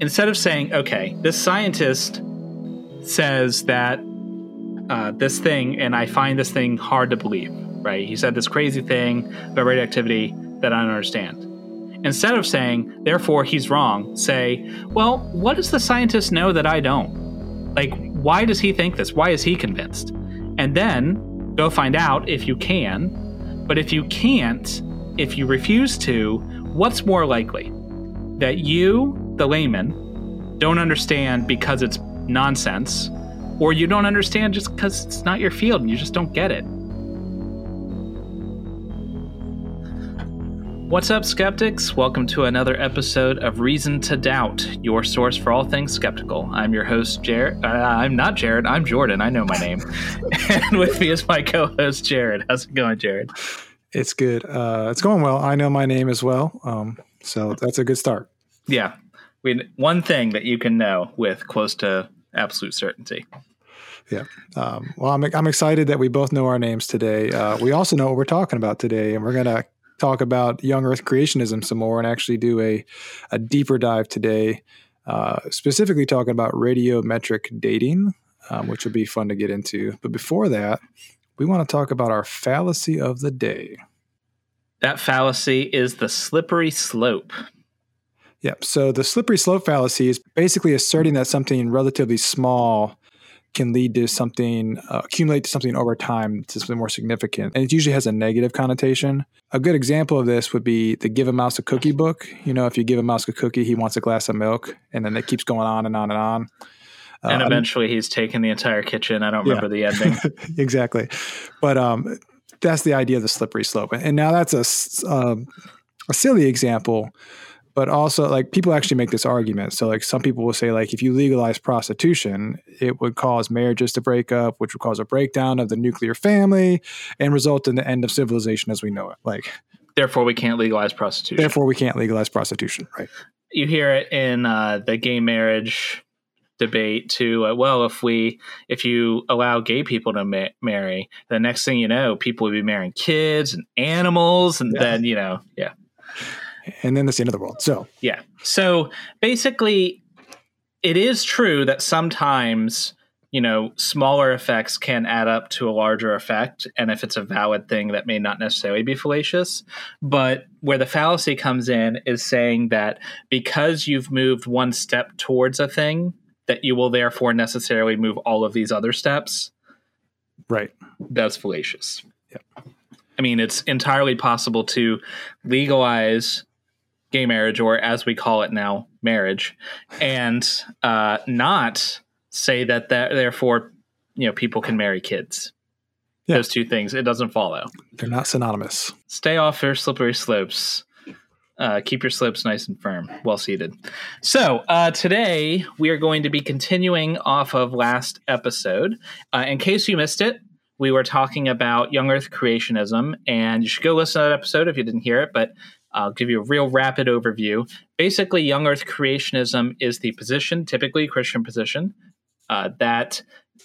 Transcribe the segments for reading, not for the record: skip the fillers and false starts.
instead of saying, okay, this scientist says that this thing, and I find this thing hard to believe, right? He said this crazy thing about radioactivity that I don't understand. Instead of saying, therefore, he's wrong, say, well, what does the scientist know that I don't? Like, why does he think this? Why is he convinced? And then go find out if you can. But if you can't, if you refuse to, what's more likely? That you, the layman, don't understand because it's nonsense, or you don't understand just because it's not your field and you just don't get it. What's up, skeptics? Welcome to another episode of Reason to Doubt, your source for all things skeptical. I'm your host, Jared. I'm not Jared. I'm Jordan. I know my name. And with me is my co-host, Jared. How's it going, Jared? It's good. It's going well. I know my name as well. So that's a good start. Yeah. One thing that you can know with close to absolute certainty. Yeah. Well, I'm excited that we both know our names today. We also know what we're talking about today, and we're going to talk about Young Earth Creationism some more and actually do a deeper dive today, specifically talking about radiometric dating, which will be fun to get into. But before that, we want to talk about our fallacy of the day. That fallacy is the slippery slope. Yep. So the slippery slope fallacy is basically asserting that something relatively small can lead to something, accumulate to something over time to something more significant. And it usually has a negative connotation. A good example of this would be the Give a Mouse a Cookie book. You know, if you give a mouse a cookie, he wants a glass of milk, and then it keeps going on and on and on. And eventually he's taken the entire kitchen. I don't remember the ending. Exactly. But that's the idea of the slippery slope. And now that's a silly example. But also, like, people actually make this argument. So, like, some people will say, like, if you legalize prostitution, it would cause marriages to break up, which would cause a breakdown of the nuclear family and result in the end of civilization as we know it. Like, therefore, we can't legalize prostitution. Right. You hear it in the gay marriage debate too. Well, if you allow gay people to marry, the next thing you know, people will be marrying kids and animals, and then, you know, and then that's the end of the world. So, yeah. So basically, it is true that sometimes, you know, smaller effects can add up to a larger effect. And if it's a valid thing, that may not necessarily be fallacious. But where the fallacy comes in is saying that because you've moved one step towards a thing, that you will therefore necessarily move all of these other steps. Right. That's fallacious. Yeah. I mean, it's entirely possible to legalize gay marriage, or as we call it now, marriage, and not say that therefore, you know, people can marry kids. Yeah. Those two things, it doesn't follow. They're not synonymous. Stay off your slippery slopes. Keep your slopes nice and firm, well seated. So today we are going to be continuing off of last episode. In case you missed it, we were talking about Young Earth Creationism, and you should go listen to that episode if you didn't hear it, but I'll give you a real rapid overview. Basically, Young Earth Creationism is the position, typically a Christian position, that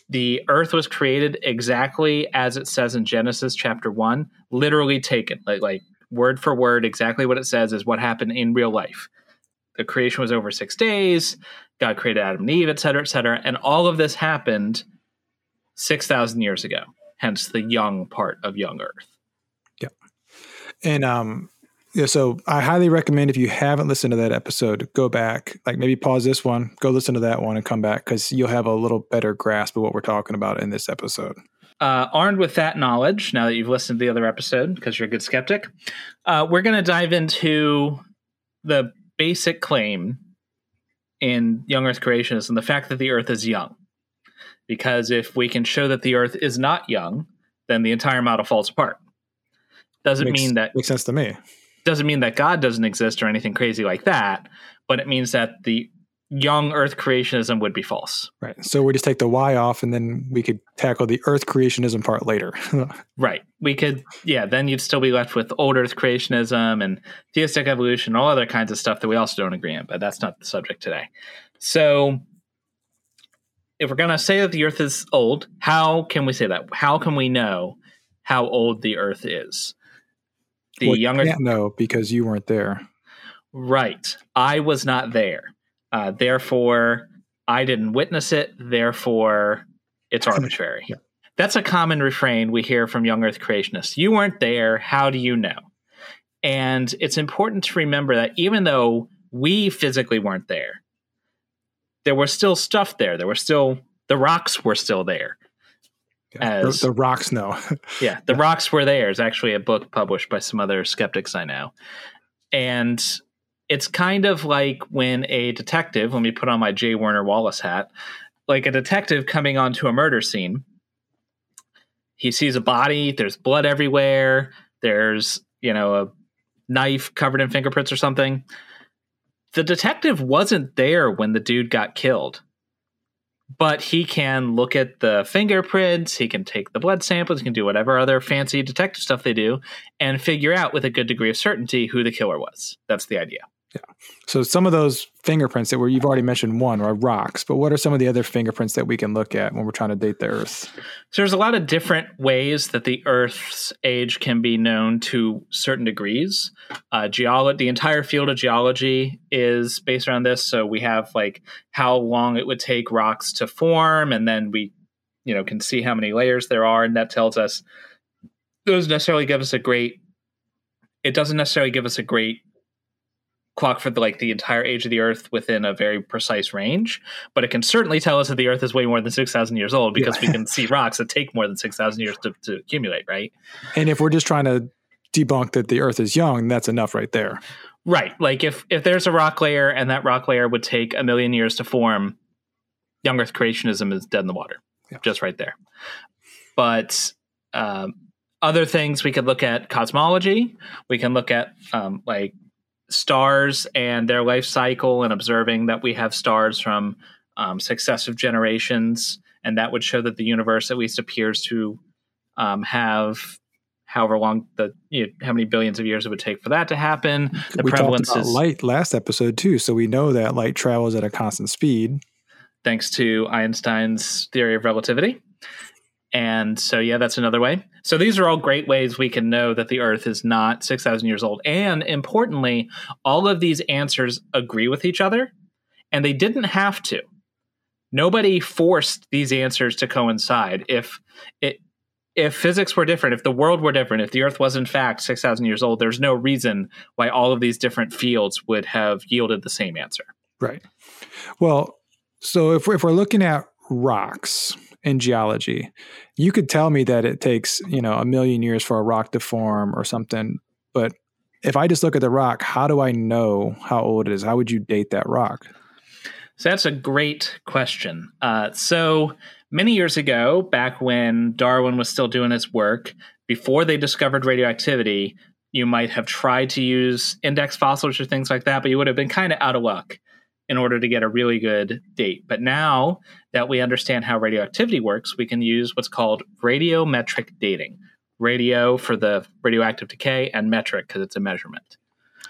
the earth was created exactly as it says in Genesis chapter 1, literally taken, like word for word, exactly what it says is what happened in real life. The creation was over 6 days, God created Adam and Eve, et cetera, and all of this happened 6,000 years ago. Hence the young part of Young Earth. Yep. And yeah, so I highly recommend, if you haven't listened to that episode, go back, like maybe pause this one, go listen to that one and come back, because you'll have a little better grasp of what we're talking about in this episode. Armed with that knowledge, now that you've listened to the other episode, because you're a good skeptic, we're going to dive into the basic claim in Young Earth Creationism, the fact that the Earth is young. Because if we can show that the Earth is not young, then the entire model falls apart. Makes sense to me. Doesn't mean that God doesn't exist or anything crazy like that, but it means that the Young Earth Creationism would be false. Right. So we just take the why off, and then we could tackle the Earth Creationism part later. Right. We could, then you'd still be left with Old Earth Creationism and theistic evolution, all other kinds of stuff that we also don't agree on, but that's not the subject today. So if we're going to say that the Earth is old, how can we say that? How can we know how old the Earth is? The Young Earth... You can't know because you weren't there. Right. I was not there. Therefore, I didn't witness it. Therefore, it's arbitrary. Yeah. That's a common refrain we hear from young Earth creationists. You weren't there. How do you know? And it's important to remember that even though we physically weren't there, there was still stuff there. There were still, the rocks were still there. Yeah, as, the rocks know. Yeah, the rocks were there is actually a book published by some other skeptics I know. And it's kind of like when a detective, let me put on my Jay Warner Wallace hat, like a detective coming onto a murder scene. He sees a body, there's blood everywhere, there's, you know, a knife covered in fingerprints or something. The detective wasn't there when the dude got killed, but he can look at the fingerprints, he can take the blood samples, he can do whatever other fancy detective stuff they do and figure out with a good degree of certainty who the killer was. That's the idea. Yeah. So some of those fingerprints that were, you've already mentioned one, are rocks, but what are some of the other fingerprints that we can look at when we're trying to date the Earth? So there's a lot of different ways that the Earth's age can be known to certain degrees. The entire field of geology is based around this. So we have like how long it would take rocks to form, and then we, you know, can see how many layers there are, and that tells us. It doesn't necessarily give us a great clock for the entire age of the Earth within a very precise range, but it can certainly tell us that the Earth is way more than 6,000 years old because we can see rocks that take more than 6,000 years to accumulate, right? And if we're just trying to debunk that the Earth is young, that's enough right there. Right. Like if there's a rock layer and that rock layer would take 1 million years to form, young Earth creationism is dead in the water, just right there. But other things we could look at, cosmology, we can look at stars and their life cycle, and observing that we have stars from successive generations, and that would show that the universe at least appears to have however long how many billions of years it would take for that to happen. We talked about light last episode too, so we know that light travels at a constant speed thanks to Einstein's theory of relativity. And so, that's another way. So these are all great ways we can know that the Earth is not 6,000 years old. And importantly, all of these answers agree with each other, and they didn't have to. Nobody forced these answers to coincide. If physics were different, if the world were different, if the Earth was in fact 6,000 years old, there's no reason why all of these different fields would have yielded the same answer. Right. Well, so if we're looking at rocks in geology, you could tell me that it takes, 1 million years for a rock to form or something. But if I just look at the rock, how do I know how old it is? How would you date that rock? So that's a great question. So many years ago, back when Darwin was still doing his work, before they discovered radioactivity, you might have tried to use index fossils or things like that, but you would have been kind of out of luck in order to get a really good date. But now that we understand how radioactivity works, we can use what's called radiometric dating. Radio for the radioactive decay, and metric because it's a measurement.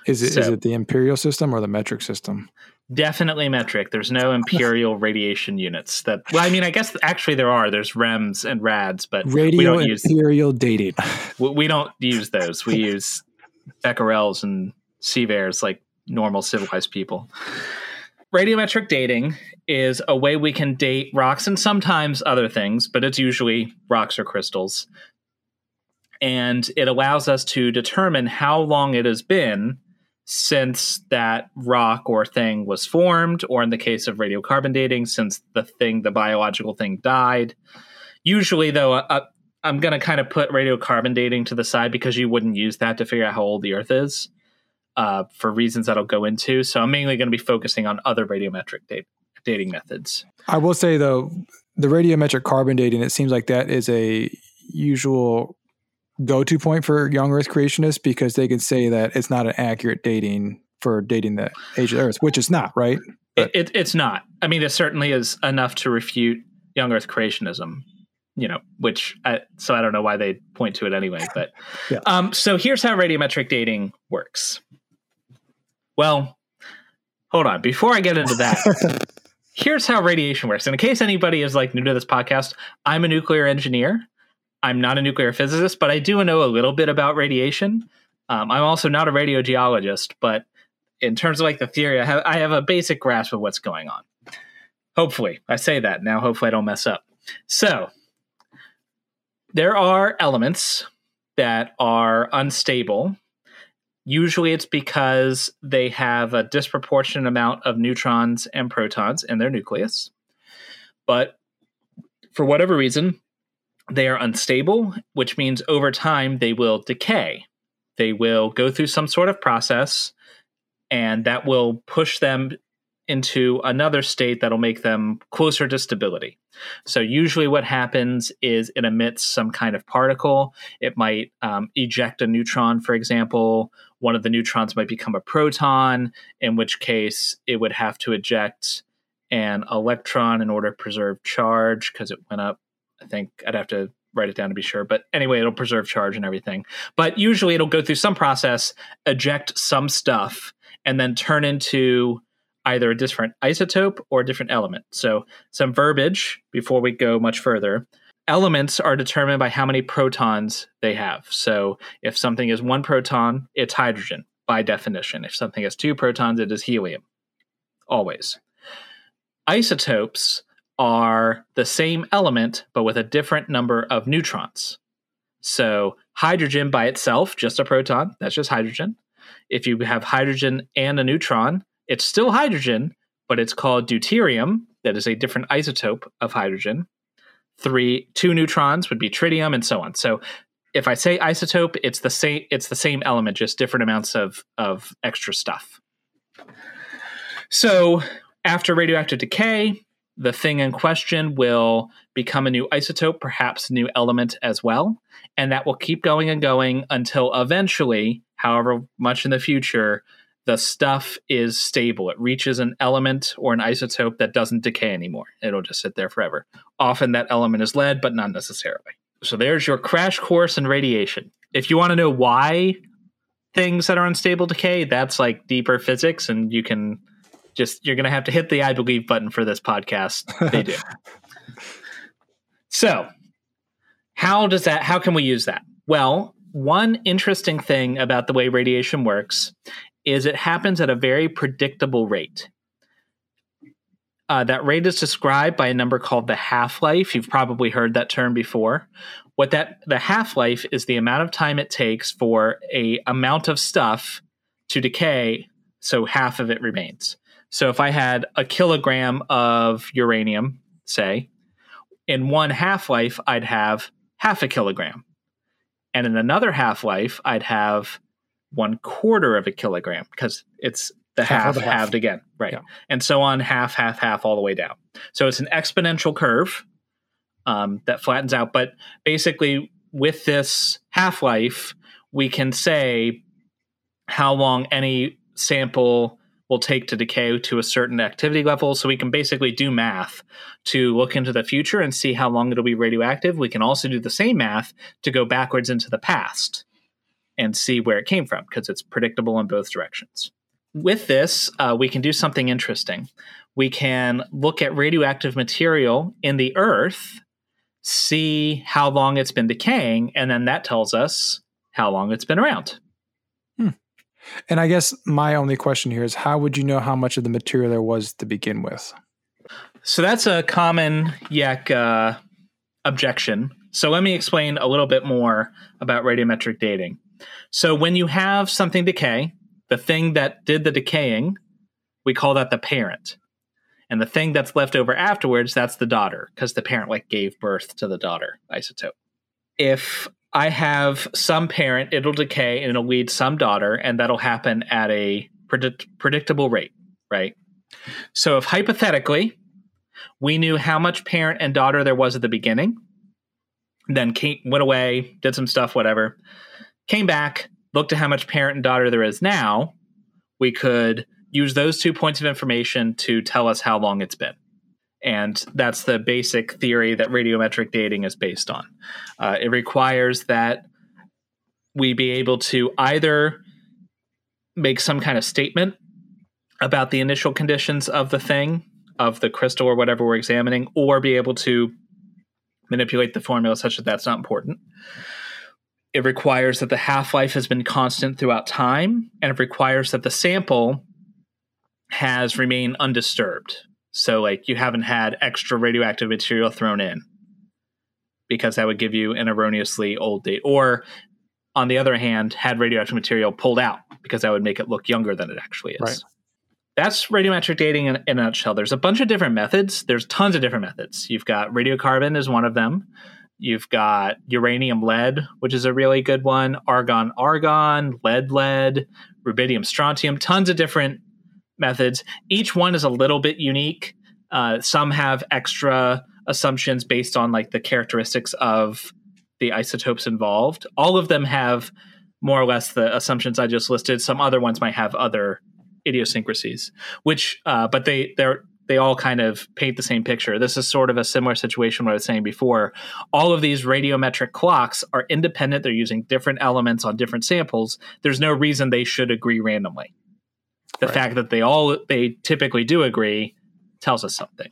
Is it the imperial system or the metric system? Definitely metric. There's no imperial radiation units. I guess actually there are. There's REMs and RADs, but radio imperial dating. We don't use those. We use becquerels and sieverts like normal civilized people. Radiometric dating is a way we can date rocks and sometimes other things, but it's usually rocks or crystals. And it allows us to determine how long it has been since that rock or thing was formed, or in the case of radiocarbon dating, since the biological thing died. Usually, though, I'm going to kind of put radiocarbon dating to the side because you wouldn't use that to figure out how old the Earth is. For reasons that I'll go into. So I'm mainly going to be focusing on other radiometric dating methods. I will say, though, the radiometric carbon dating, it seems like that is a usual go-to point for young Earth creationists because they can say that it's not an accurate dating for dating the age of the Earth, which it's not, right? It's not. I mean, it certainly is enough to refute young Earth creationism, so I don't know why they point to it anyway. But so here's how radiometric dating works. Well, hold on. Before I get into that, here's how radiation works. And in case anybody is new to this podcast, I'm a nuclear engineer. I'm not a nuclear physicist, but I do know a little bit about radiation. I'm also not a radiogeologist, but in terms of like the theory, I have a basic grasp of what's going on. Hopefully. I say that now. Hopefully I don't mess up. So there are elements that are unstable. Usually it's because they have a disproportionate amount of neutrons and protons in their nucleus. But for whatever reason, they are unstable, which means over time they will decay. They will go through some sort of process, and that will push them into another state that'll make them closer to stability. So usually what happens is it emits some kind of particle. It might eject a neutron, for example. One of the neutrons might become a proton, in which case it would have to eject an electron in order to preserve charge because it went up. I think I'd have to write it down to be sure. But anyway, it'll preserve charge and everything. But usually it'll go through some process, eject some stuff, and then turn into either a different isotope or a different element. So some verbiage before we go much further. Elements are determined by how many protons they have. So if something is one proton, it's hydrogen by definition. If something has two protons, it is helium, always. Isotopes are the same element, but with a different number of neutrons. So hydrogen by itself, just a proton, that's just hydrogen. If you have hydrogen and a neutron, it's still hydrogen, but it's called deuterium. That is a different isotope of hydrogen. Two neutrons would be tritium, and so on. So if I say isotope, it's the same element, just different amounts of extra stuff. So after radioactive decay, the thing in question will become a new isotope, perhaps a new element as well. And that will keep going and going until eventually, however much in the future, the stuff is stable. It reaches an element or an isotope that doesn't decay anymore. It'll just sit there forever. Often that element is lead, but not necessarily. So there's your crash course in radiation. If you want to know why things that are unstable decay, that's like deeper physics, and you can just, you're going to have to hit the I believe button for this podcast. They do. So how can we use that? Well, one interesting thing about the way radiation works is it happens at a very predictable rate. That rate is described by a number called the half-life. You've probably heard that term before. The half-life is the amount of time it takes for a amount of stuff to decay, so half of it remains. So if I had a kilogram of uranium, say, in one half-life, I'd have half a kilogram. And in another half-life, I'd have 1/4 of a kilogram, because it's the half halved again. Right. Yeah. And so on, half, all the way down. So it's an exponential curve that flattens out. But basically, with this half-life, we can say how long any sample will take to decay to a certain activity level. So we can basically do math to look into the future and see how long it'll be radioactive. We can also do the same math to go backwards into the past and see where it came from, because it's predictable in both directions. With this, we can do something interesting. We can look at radioactive material in the Earth, see how long it's been decaying, and then that tells us how long it's been around. And I guess my only question here is, how would you know how much of the material there was to begin with? So that's a common YAC objection. So let me explain a little bit more about radiometric dating. So when you have something decay, the thing that did the decaying, we call that the parent. And the thing that's left over afterwards, that's the daughter, because the parent gave birth to the daughter isotope. If I have some parent, it'll decay and it'll lead some daughter, and that'll happen at a predictable rate, right? So if hypothetically we knew how much parent and daughter there was at the beginning, then went away, did some stuff, whatever, came back, looked at how much parent and daughter there is now, we could use those two points of information to tell us how long it's been. And that's the basic theory that radiometric dating is based on. It requires that we be able to either make some kind of statement about the initial conditions of the thing, of the crystal or whatever we're examining, or be able to manipulate the formula such that that's not important. It requires that the half-life has been constant throughout time, and it requires that the sample has remained undisturbed. So like you haven't had extra radioactive material thrown in, because that would give you an erroneously old date. Or on the other hand, had radioactive material pulled out, because that would make it look younger than it actually is. Right. That's radiometric dating in a nutshell. There's a bunch of different methods. There's tons of different methods. You've got radiocarbon is one of them. You've got uranium lead, which is a really good one. Argon-argon, lead-lead, rubidium-strontium, tons of different methods. Each one is a little bit unique. Some have extra assumptions based on like the characteristics of the isotopes involved. All of them have more or less the assumptions I just listed. Some other ones might have other idiosyncrasies, which but they all kind of paint the same picture. This is sort of a similar situation what I was saying before. All of these radiometric clocks are independent. They're using different elements on different samples. There's no reason they should agree randomly. The right. fact that they typically do agree tells us something.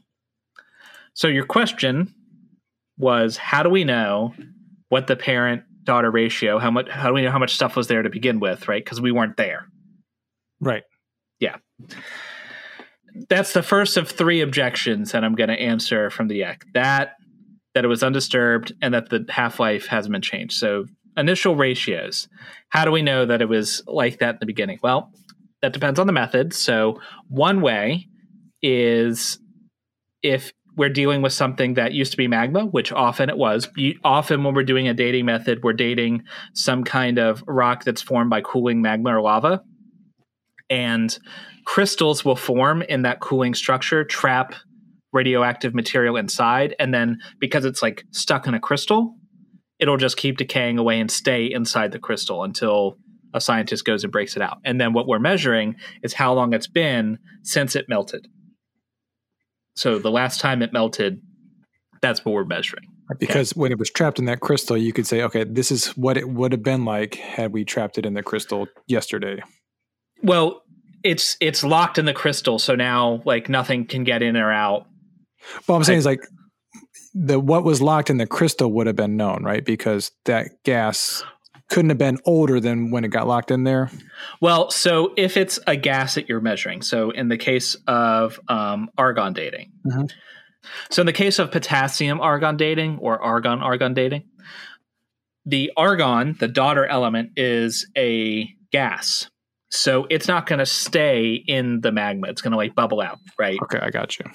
So your question was, how do we know what the parent-daughter ratio, how do we know how much stuff was there to begin with, right? Because we weren't there. Right. Yeah. That's the first of three objections that I'm going to answer from the ECK. That it was undisturbed and that the half-life hasn't been changed. So initial ratios. How do we know that it was like that in the beginning? Well, that depends on the method. So one way is if we're dealing with something that used to be magma, which often it was. Often when we're doing a dating method, we're dating some kind of rock that's formed by cooling magma or lava. And crystals will form in that cooling structure, trap radioactive material inside. And then because it's like stuck in a crystal, it'll just keep decaying away and stay inside the crystal until a scientist goes and breaks it out. And then what we're measuring is how long it's been since it melted. So the last time it melted, that's what we're measuring. Because when it was trapped in that crystal, you could say, okay, this is what it would have been like had we trapped it in the crystal yesterday. Well, it's locked in the crystal, so now like nothing can get in or out. Well, I'm saying is like what was locked in the crystal would have been known, right? Because that gas couldn't have been older than when it got locked in there. Well, so if it's a gas that you're measuring, so in the case of argon dating. Mm-hmm. So in the case of potassium-argon dating or argon-argon dating, the argon, the daughter element, is a gas. So it's not going to stay in the magma. It's going to like bubble out, right? Okay, I got you.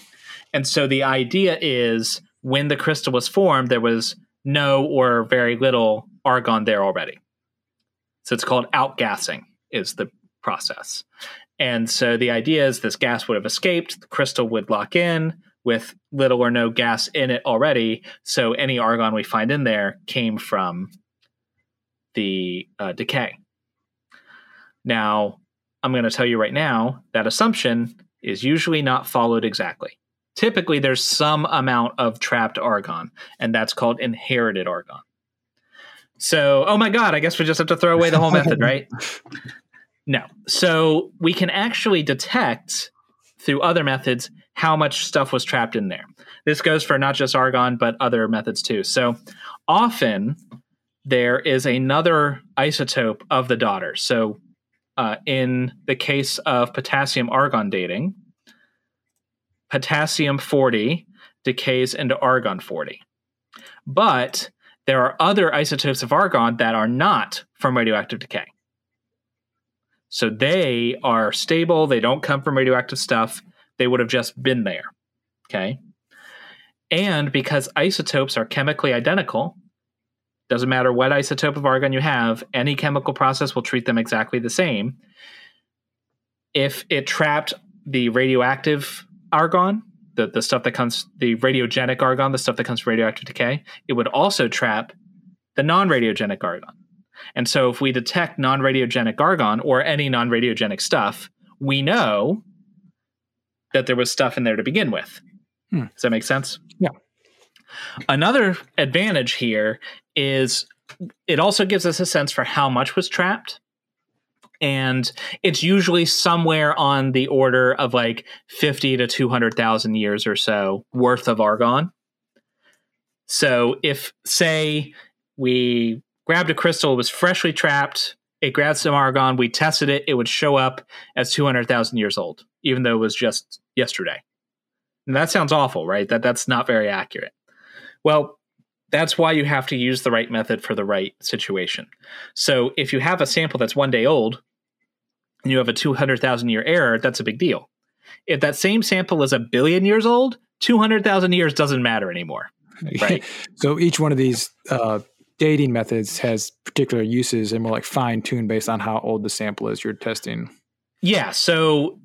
And so the idea is when the crystal was formed, there was no or very little argon there already. So it's called outgassing is the process. And so the idea is this gas would have escaped. The crystal would lock in with little or no gas in it already. So any argon we find in there came from the decay. Now, I'm going to tell you right now, that assumption is usually not followed exactly. Typically, there's some amount of trapped argon, and that's called inherited argon. So, oh my God, I guess we just have to throw away the whole method, right? No. So we can actually detect through other methods how much stuff was trapped in there. This goes for not just argon, but other methods too. So often there is another isotope of the daughter. So in the case of potassium-argon dating, potassium-40 decays into argon-40. But there are other isotopes of argon that are not from radioactive decay. So they are stable. They don't come from radioactive stuff. They would have just been there. Okay. And because isotopes are chemically identical, doesn't matter what isotope of argon you have, any chemical process will treat them exactly the same. If it trapped the radioactive argon, the stuff that comes, the radiogenic argon, the stuff that comes from radioactive decay, it would also trap the non-radiogenic argon. And so if we detect non-radiogenic argon or any non-radiogenic stuff, we know that there was stuff in there to begin with. Does that make sense? Yeah. Another advantage here is it also gives us a sense for how much was trapped. And it's usually somewhere on the order of like 50 to 200,000 years or so worth of argon. So if, say, we grabbed a crystal, it was freshly trapped, it grabbed some argon, we tested it, it would show up as 200,000 years old, even though it was just yesterday. And that sounds awful, right? That's not very accurate. Well, that's why you have to use the right method for the right situation. So if you have a sample that's 1 day old and you have a 200,000 year error, that's a big deal. If that same sample is 1 billion years old, 200,000 years doesn't matter anymore. Right? So each one of these dating methods has particular uses and we're like fine-tuned based on how old the sample is you're testing. Yeah. So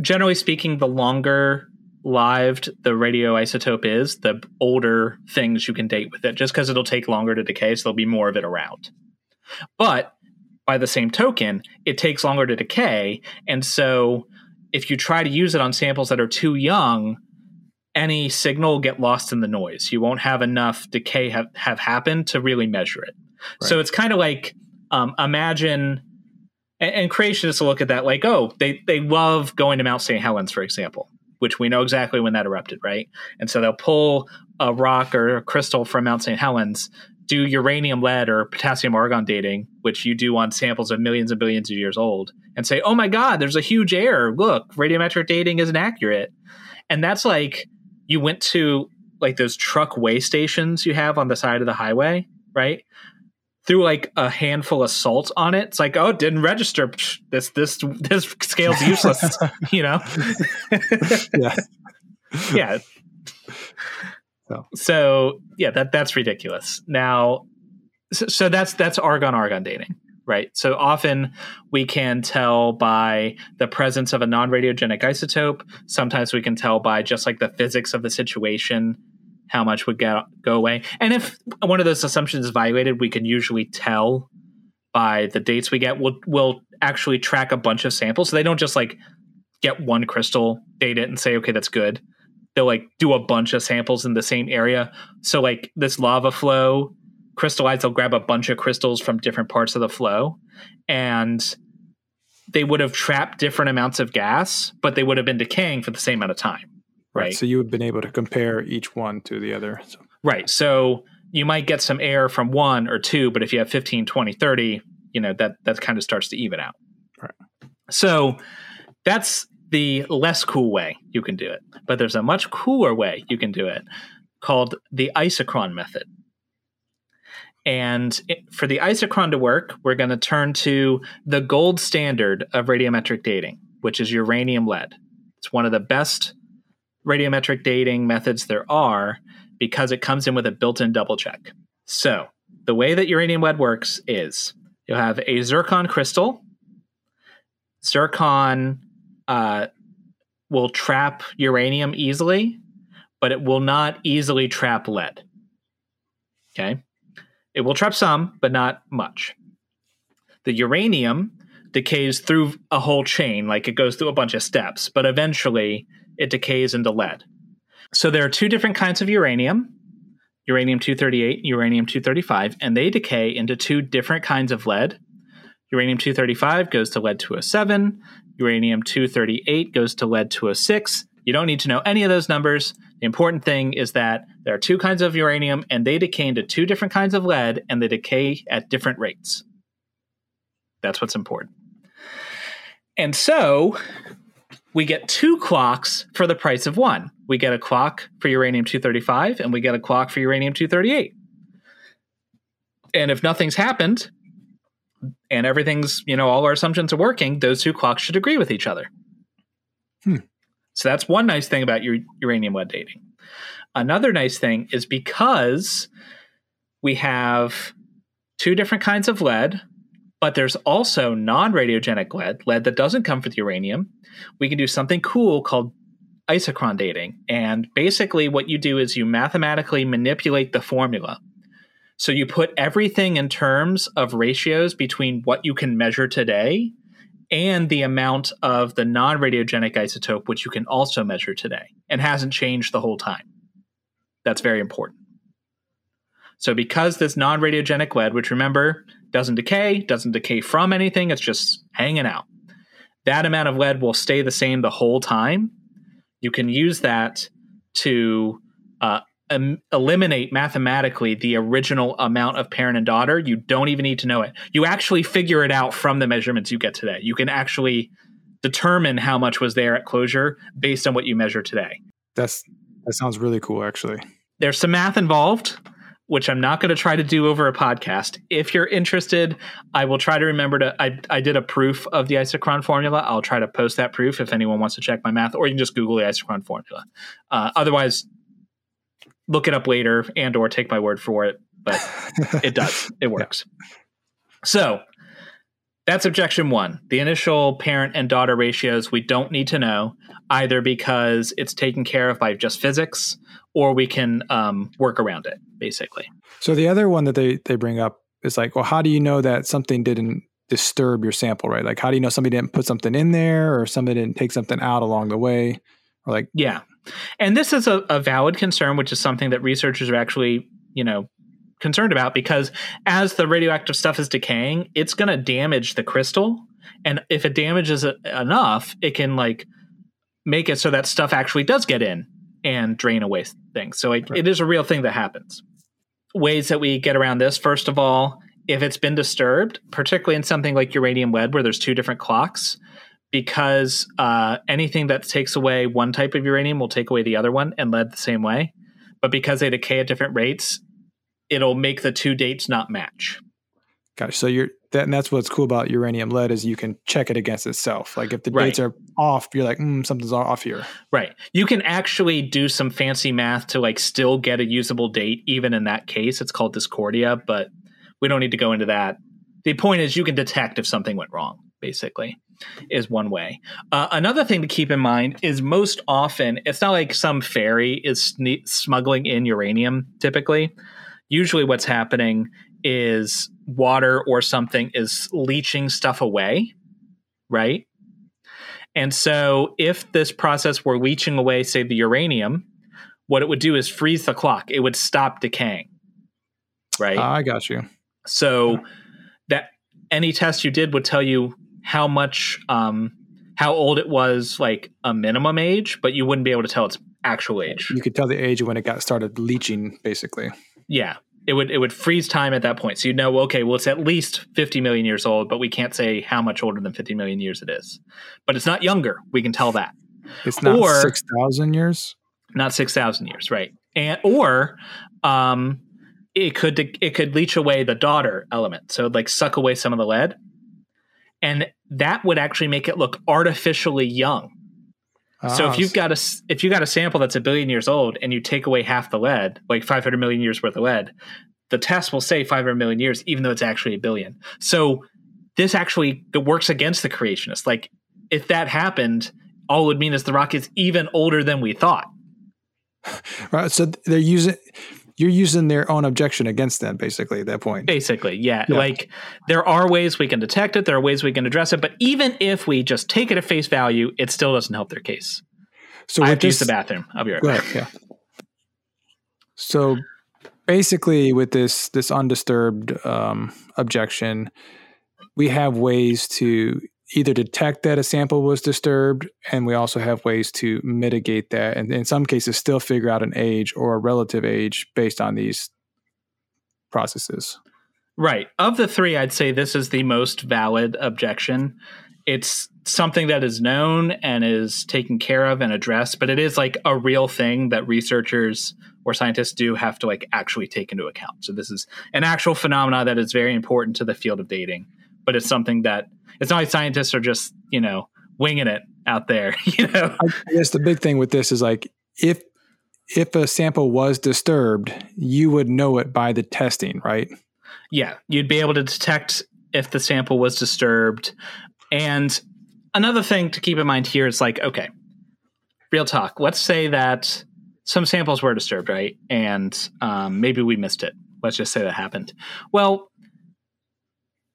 generally speaking, the longer lived the radioisotope is, the older things you can date with it, just because it'll take longer to decay, so there'll be more of it around. But by the same token, it takes longer to decay, and so if you try to use it on samples that are too young, any signal will get lost in the noise. You won't have enough decay have happened to really measure it. Right. So it's kind of like imagine, and creationists will look at that like, oh, they love going to Mount St. Helens, for example, which we know exactly when that erupted, right? And so they'll pull a rock or a crystal from Mount St. Helens, do uranium lead or potassium-argon dating, which you do on samples of millions and billions of years old, and say, oh my God, there's a huge error. Look, radiometric dating isn't accurate. And that's like you went to like those truck weigh stations you have on the side of the highway, right? Threw like a handful of salt on it. It's like, oh, it didn't register. Psh, this scale's useless, you know? Yeah. Yeah. So yeah, that's ridiculous. Now, so that's argon-argon dating, right? So often we can tell by the presence of a non-radiogenic isotope. Sometimes we can tell by just like the physics of the situation, how much would go away. And if one of those assumptions is violated, we can usually tell by the dates we get. We'll actually track a bunch of samples. So they don't just like get one crystal, date it, and say, okay, that's good. They'll like do a bunch of samples in the same area. So like this lava flow crystallized, they'll grab a bunch of crystals from different parts of the flow. And they would have trapped different amounts of gas, but they would have been decaying for the same amount of time. Right. So you would have been able to compare each one to the other. So. Right. So you might get some error from one or two, but if you have 15, 20, 30, you know, that kind of starts to even out. Right. So that's the less cool way you can do it. But there's a much cooler way you can do it called the isochron method. And for the isochron to work, we're going to turn to the gold standard of radiometric dating, which is uranium lead. It's one of the best radiometric dating methods there are because it comes in with a built-in double check. So the way that uranium lead works is you'll have a zircon crystal. Zircon will trap uranium easily, but it will not easily trap lead. Okay? It will trap some, but not much. The uranium decays through a whole chain, like it goes through a bunch of steps, but eventually it decays into lead. So there are two different kinds of uranium, uranium-238, uranium-235, and they decay into two different kinds of lead. Uranium-235 goes to lead-207. Uranium-238 goes to lead-206. You don't need to know any of those numbers. The important thing is that there are two kinds of uranium, and they decay into two different kinds of lead, and they decay at different rates. That's what's important. And so we get two clocks for the price of one. We get a clock for uranium-235, and we get a clock for uranium-238. And if nothing's happened, and everything's, you know, all our assumptions are working, those two clocks should agree with each other. So that's one nice thing about uranium lead dating. Another nice thing is because we have two different kinds of lead, but there's also non-radiogenic lead that doesn't come with uranium. We can do something cool called isochron dating. And basically what you do is you mathematically manipulate the formula. So you put everything in terms of ratios between what you can measure today and the amount of the non-radiogenic isotope, which you can also measure today and hasn't changed the whole time. That's very important. So because this non-radiogenic lead, which remember, doesn't decay from anything, it's just hanging out. That amount of lead will stay the same the whole time. You can use that to eliminate mathematically the original amount of parent and daughter, you don't even need to know it. You actually figure it out from the measurements you get today. You can actually determine how much was there at closure based on what you measure today. That sounds really cool, actually. There's some math involved, which I'm not going to try to do over a podcast. If you're interested, I will try to remember to, I did a proof of the isochron formula. I'll try to post that proof if anyone wants to check my math, or you can just Google the isochron formula. Otherwise, look it up later and or take my word for it, but it does. It works. Yeah. So that's objection one. The initial parent and daughter ratios we don't need to know, either because it's taken care of by just physics or we can work around it, basically. So the other one that they bring up is like, well, how do you know that something didn't disturb your sample, right? Like, how do you know somebody didn't put something in there or somebody didn't take something out along the way? Or like, yeah. And this is a valid concern, which is something that researchers are actually, you know, concerned about, because as the radioactive stuff is decaying, it's going to damage the crystal. And if it damages it enough, it can like make it so that stuff actually does get in and drain away things. So it, it is a real thing that happens. Ways that we get around this, first of all, if it's been disturbed, particularly in something like uranium lead where there's two different clocks, because anything that takes away one type of uranium will take away the other one, and lead the same way. But because they decay at different rates, it'll make the two dates not match. Gosh, so and that's what's cool about uranium lead is you can check it against itself. Like if the dates are off, you're like, something's off here. Right. You can actually do some fancy math to like still get a usable date, even in that case. It's called discordia, but we don't need to go into that. The point is you can detect if something went wrong, basically, is one way. Another thing to keep in mind is most often, it's not like some fairy is smuggling in uranium typically. Usually what's happening is water or something is leaching stuff away, right? And so if this process were leaching away, say, the uranium, what it would do is freeze the clock. It would stop decaying, right? I got you. So that any test you did would tell you how much, how old it was, like a minimum age, but you wouldn't be able to tell its actual age. You could tell the age when it got started leaching, basically. Yeah, it would freeze time at that point. So you'd know, okay, well, it's at least 50 million years old, but we can't say how much older than 50 million years it is. But it's not younger. We can tell that. It's not 6,000 years? Not 6,000 years, right. And or it could leach away the daughter element. So it would like suck away some of the lead. And that would actually make it look artificially young. So if you've got a sample that's a billion years old and you take away half the lead, like 500 million years worth of lead, the test will say 500 million years, even though it's actually a billion. So this actually works against the creationists. Like if that happened, all it would mean is the rock is even older than we thought. Right. So you're using their own objection against them, basically, at that point. Basically, yeah. Like, there are ways we can detect it. There are ways we can address it. But even if we just take it at face value, it still doesn't help their case. So I have to use the bathroom. I'll be right back. Yeah. So basically, with this undisturbed objection, we have ways to either detect that a sample was disturbed, and we also have ways to mitigate that, and in some cases still figure out an age or a relative age based on these processes. Right. Of the three, I'd say this is the most valid objection. It's something that is known and is taken care of and addressed, but it is like a real thing that researchers or scientists do have to like actually take into account. So this is an actual phenomena that is very important to the field of dating, but it's something that it's not like scientists are just, you know, winging it out there, you know. I guess the big thing with this is like if a sample was disturbed, you would know it by the testing, right? Yeah, you'd be able to detect if the sample was disturbed. And another thing to keep in mind here is like, okay, real talk. Let's say that some samples were disturbed, right? And maybe we missed it. Let's just say that happened. Well,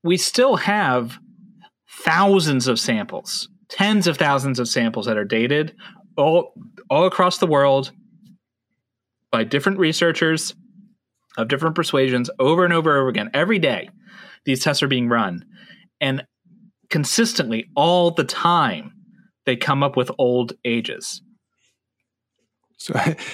we still have thousands of samples, tens of thousands of samples that are dated all across the world by different researchers of different persuasions over and over and over again. Every day, these tests are being run. And consistently, all the time, they come up with old ages. So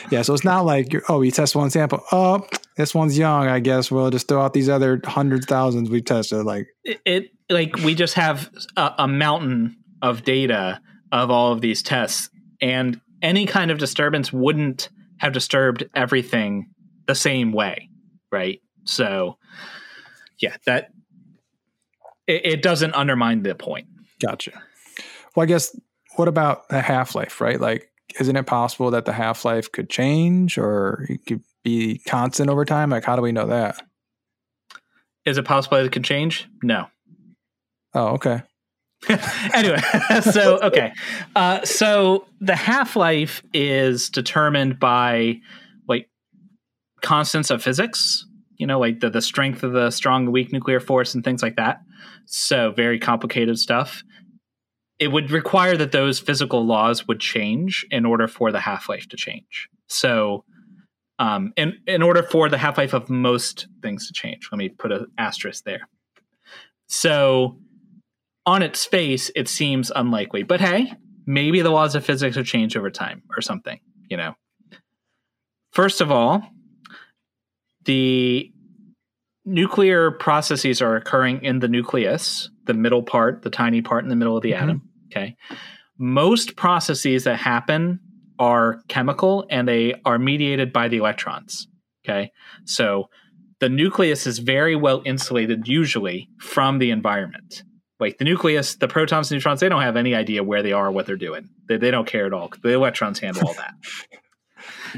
yeah, so it's not like you're, oh, we test one sample. Oh, this one's young, I guess. We'll just throw out these other hundreds, thousands we've tested. Like it, like we just have a mountain of data of all of these tests, and any kind of disturbance wouldn't have disturbed everything the same way, right? So yeah, that it doesn't undermine the point. Gotcha. Well, I guess what about the half-life, right? Like, isn't it possible that the half-life could change or it could be constant over time? Like, how do we know that? Is it possible that it could change? No. Oh, okay. Anyway, so, okay. So the half-life is determined by, like, constants of physics, you know, like the strength of the strong and weak nuclear force and things like that. So very complicated stuff. It would require that those physical laws would change in order for the half-life to change. So in order for the half-life of most things to change, let me put an asterisk there. So on its face, it seems unlikely. But hey, maybe the laws of physics have changed over time or something, you know. First of all, the nuclear processes are occurring in the nucleus, the middle part, the tiny part in the middle of the atom. Okay. Most processes that happen are chemical and they are mediated by the electrons. Okay. So the nucleus is very well insulated usually from the environment. Like the nucleus, the protons and neutrons, they don't have any idea where they are, what they're doing. They don't care at all. The electrons handle all that.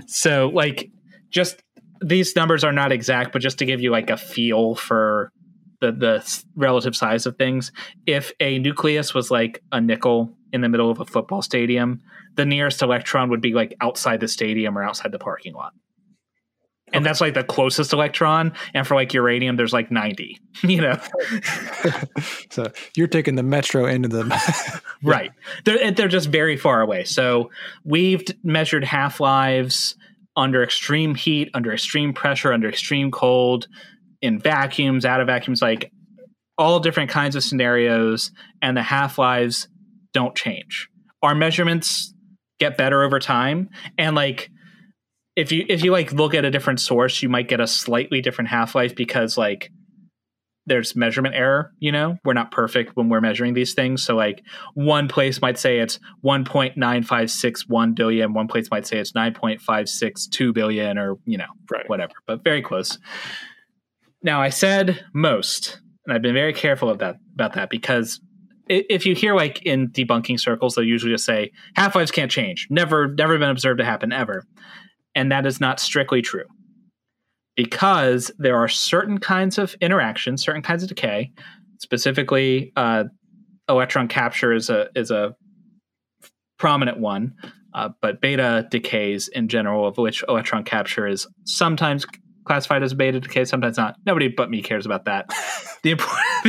So like just these numbers are not exact, but just to give you like a feel for the relative size of things, if a nucleus was like a nickel in the middle of a football stadium, the nearest electron would be like outside the stadium or outside the parking lot. And okay, that's like the closest electron. And for like uranium, there's like 90, you know? So you're taking the metro into the... Right. They're just very far away. So we've measured half-lives under extreme heat, under extreme pressure, under extreme cold, in vacuums, out of vacuums, like all different kinds of scenarios, and the half-lives don't change. Our measurements get better over time. And like, if you like look at a different source, you might get a slightly different half-life because like there's measurement error, you know, we're not perfect when we're measuring these things. So like one place might say it's 1.9561 billion. One place might say it's 9.562 billion or, you know, right, whatever, but very close. Now, I said most, and I've been very careful of that, about that, because if you hear like in debunking circles, they'll usually just say half-lives can't change. Never been observed to happen ever. And that is not strictly true, because there are certain kinds of interactions, certain kinds of decay, specifically electron capture is a prominent one, but beta decays in general, of which electron capture is sometimes classified as beta decay, sometimes not. Nobody but me cares about that. The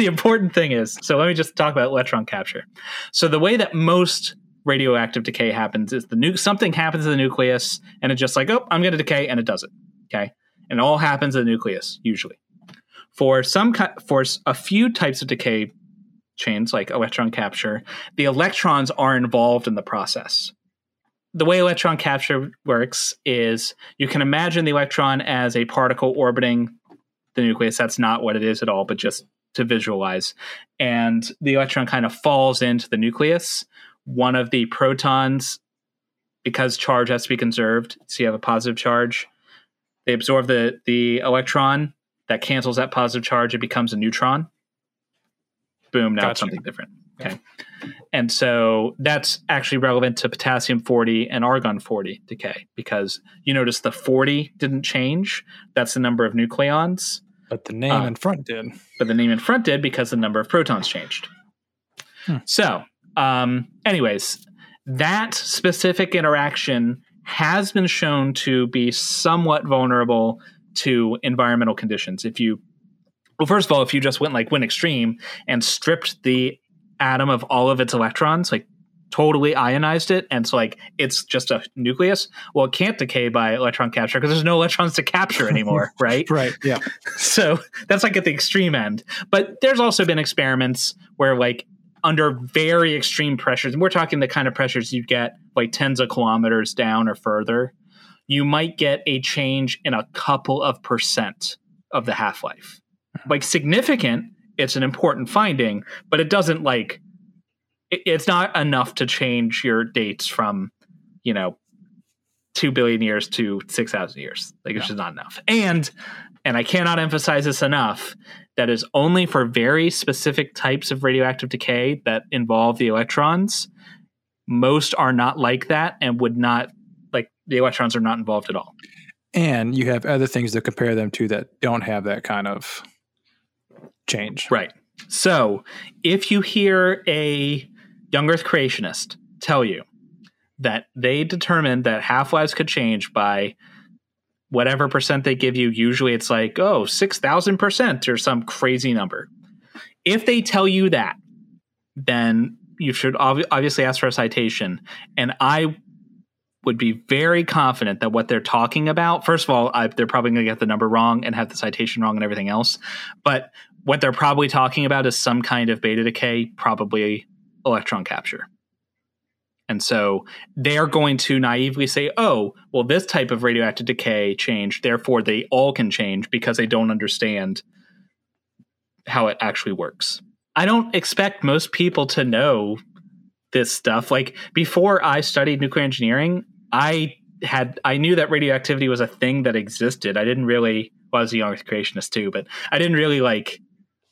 important thing is, so let me just talk about electron capture. So the way that most radioactive decay happens is something happens to the nucleus, and it's just like, oh, I'm going to decay, and it doesn't. Okay, and it all happens to the nucleus usually. For a few types of decay chains like electron capture, the electrons are involved in the process. The way electron capture works is you can imagine the electron as a particle orbiting the nucleus. That's not what it is at all, but just to visualize. And the electron kind of falls into the nucleus. One of the protons, because charge has to be conserved, so you have a positive charge, they absorb the electron. That cancels that positive charge. It becomes a neutron. Boom, now it's something different. Okay. And so that's actually relevant to potassium-40 and argon-40 decay, because you notice the 40 didn't change. That's the number of nucleons. But the name in front did. But the name in front did because the number of protons changed. Hmm. So anyways, that specific interaction has been shown to be somewhat vulnerable to environmental conditions. First of all, if you just went extreme and stripped the atom of all of its electrons, like totally ionized it, and so like it's just a nucleus, well, it can't decay by electron capture because there's no electrons to capture anymore. right yeah. So that's like at the extreme end, but there's also been experiments where like under very extreme pressures, and we're talking the kind of pressures you get like tens of kilometers down or further, you might get a change in a couple of percent of the half-life. Like significant, it's an important finding, but it doesn't like, it's not enough to change your dates from, you know, 2 billion years to 6,000 years. Like it's just not enough. And I cannot emphasize this enough, that is only for very specific types of radioactive decay that involve the electrons. Most are not like that and would not, like the electrons are not involved at all. And you have other things to compare them to that don't have that kind of change. Right. So if you hear a young Earth creationist tell you that they determined that half-lives could change by whatever percent they give you, usually it's like, oh, 6,000% or some crazy number. If they tell you that, then you should obviously ask for a citation. And I would be very confident that what they're talking about, first of all, they're probably going to get the number wrong and have the citation wrong and everything else. But what they're probably talking about is some kind of beta decay, probably electron capture. And so they're going to naively say, oh, well, this type of radioactive decay changed, therefore they all can change, because they don't understand how it actually works. I don't expect most people to know this stuff. Like before I studied nuclear engineering, I knew that radioactivity was a thing that existed. I didn't really, well, I was a young Earth creationist too, but I didn't really like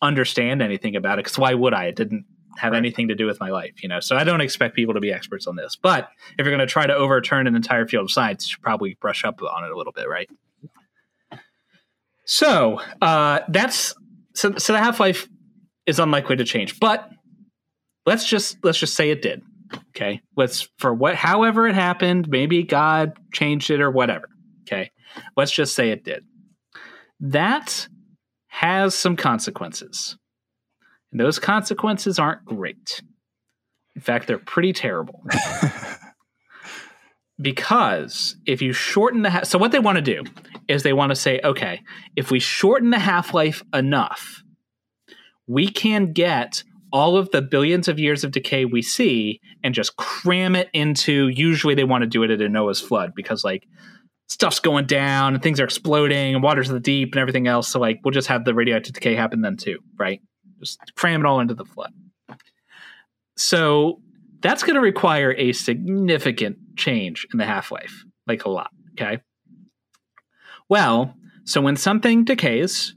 understand anything about it, because why would I? It didn't have anything to do with my life, you know? So I don't expect people to be experts on this, but if you're going to try to overturn an entire field of science, you should probably brush up on it a little bit. Right. So, so the half-life is unlikely to change, but let's just say it did. Okay. However it happened, maybe God changed it or whatever. Okay. Let's just say it did. That has some consequences. Those consequences aren't great. In fact, they're pretty terrible. Because if you shorten the so what they want to do is they want to say, okay, if we shorten the half-life enough, we can get all of the billions of years of decay we see and just cram it into, usually they want to do it at a Noah's flood, because like stuff's going down and things are exploding and water's in the deep and everything else. So like, we'll just have the radioactive decay happen then too, right? Just cram it all into the flood. So that's going to require a significant change in the half-life, like a lot, okay? Well, so when something decays,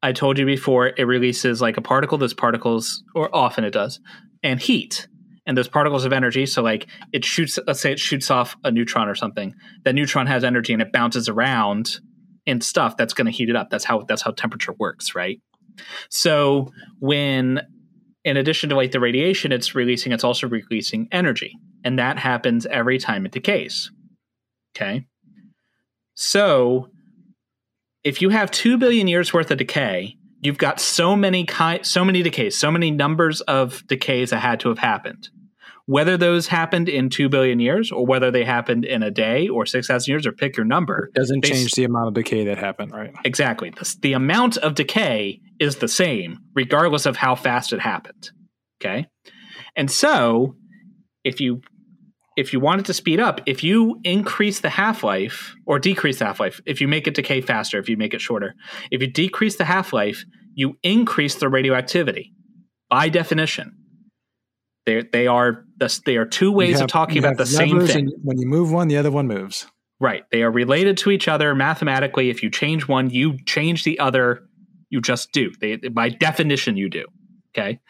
I told you before, it releases like a particle. Those particles, or often it does, and heat. And those particles of energy, so like it shoots, let's say it shoots off a neutron or something. That neutron has energy and it bounces around and stuff. That's going to heat it up. That's how temperature works, right? So when, in addition to like the radiation it's also releasing energy. And that happens every time it decays. Okay. So if you have 2 billion years worth of decay, you've got so many decays, so many numbers of decays that had to have happened. Whether those happened in 2 billion years or whether they happened in a day or 6,000 years or pick your number. It doesn't change the amount of decay that happened, right? Exactly. The amount of decay is the same regardless of how fast it happened, okay? And so if you want it to speed up, if you increase the half-life or decrease the half-life, if you make it decay faster, if you make it shorter, if you decrease the half-life, you increase the radioactivity by definition. They are two ways of talking about the same thing. When you move one, the other one moves. Right. They are related to each other mathematically. If you change one, you change the other. You just do. By definition, you do. Okay.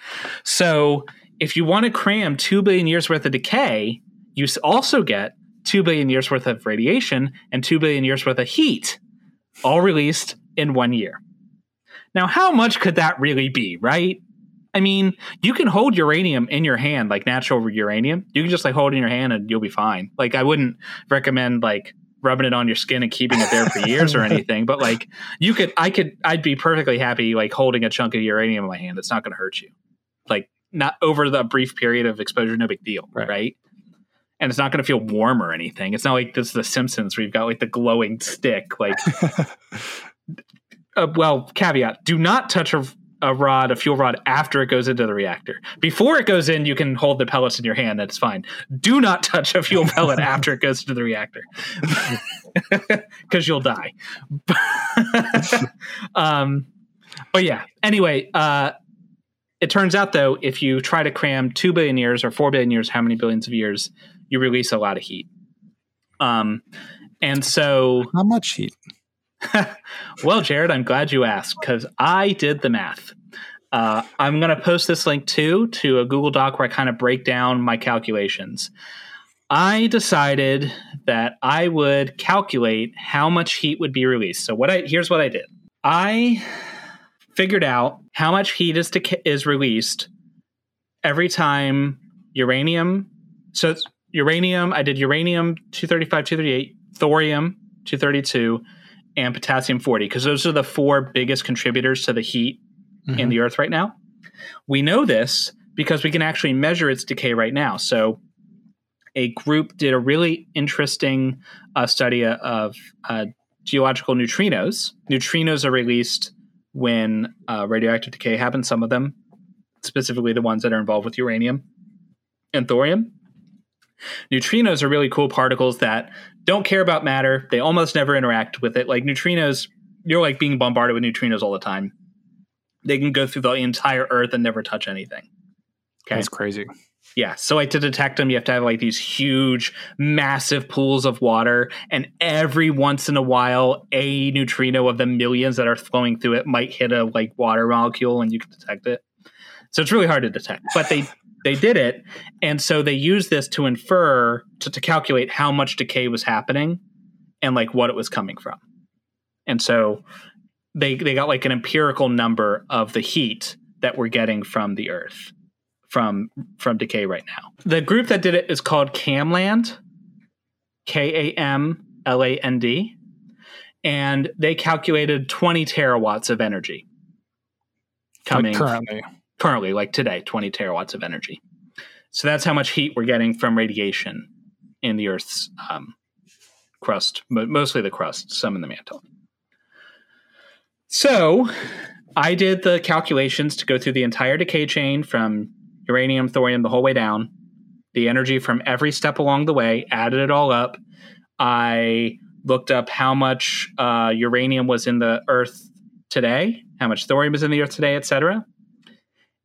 So if you want to cram 2 billion years worth of decay, you also get 2 billion years worth of radiation and 2 billion years worth of heat, all released in 1 year. Now, how much could that really be, right? I mean, you can hold uranium in your hand, like natural uranium. You can just like hold it in your hand and you'll be fine. Like I wouldn't recommend like rubbing it on your skin and keeping it there for years or anything. But like I'd be perfectly happy like holding a chunk of uranium in my hand. It's not going to hurt you. Like not over the brief period of exposure, no big deal, right? And it's not going to feel warm or anything. It's not like this is The Simpsons where you've got like the glowing stick. Like, well, caveat, do not touch a a fuel rod after it goes into the reactor. Before it goes in, you can hold the pellets in your hand. That's fine. Do not touch a fuel pellet after it goes into the reactor, because you'll die. But yeah, anyway, it turns out, though, if you try to cram 2 billion years or 4 billion years, how many billions of years, you release a lot of heat. And so... How much heat? Well, Jared, I'm glad you asked, because I did the math. I'm going to post this link, too, to a Google Doc where I kind of break down my calculations. I decided that I would calculate how much heat would be released. So here's what I did. I figured out how much heat is released every time uranium. So I did uranium-235, 238, thorium-232, and potassium-40, because those are the four biggest contributors to the heat in the Earth right now. We know this because we can actually measure its decay right now. So a group did a really interesting study of geological neutrinos. Neutrinos are released when radioactive decay happens, some of them, specifically the ones that are involved with uranium and thorium. Neutrinos are really cool particles that don't care about matter. They almost never interact with it. Like neutrinos, you're like being bombarded with neutrinos all the time. They can go through the entire Earth and never touch anything. Okay. That's crazy. Yeah. So like to detect them, you have to have like these huge, massive pools of water. And every once in a while, a neutrino of the millions that are flowing through it might hit a like water molecule and you can detect it. So it's really hard to detect, but they did it. And so they used this to infer, to calculate how much decay was happening and like what it was coming from. And so they got like an empirical number of the heat that we're getting from the Earth from decay right now. The group that did it is called KamLAND, KamLAND, and they calculated 20 terawatts of energy coming currently, like today, 20 terawatts of energy. So that's how much heat we're getting from radiation in the Earth's crust, but mostly the crust, some in the mantle. So I did the calculations to go through the entire decay chain from uranium, thorium, the whole way down, the energy from every step along the way, added it all up. I looked up how much uranium was in the Earth today, how much thorium is in the Earth today, etc.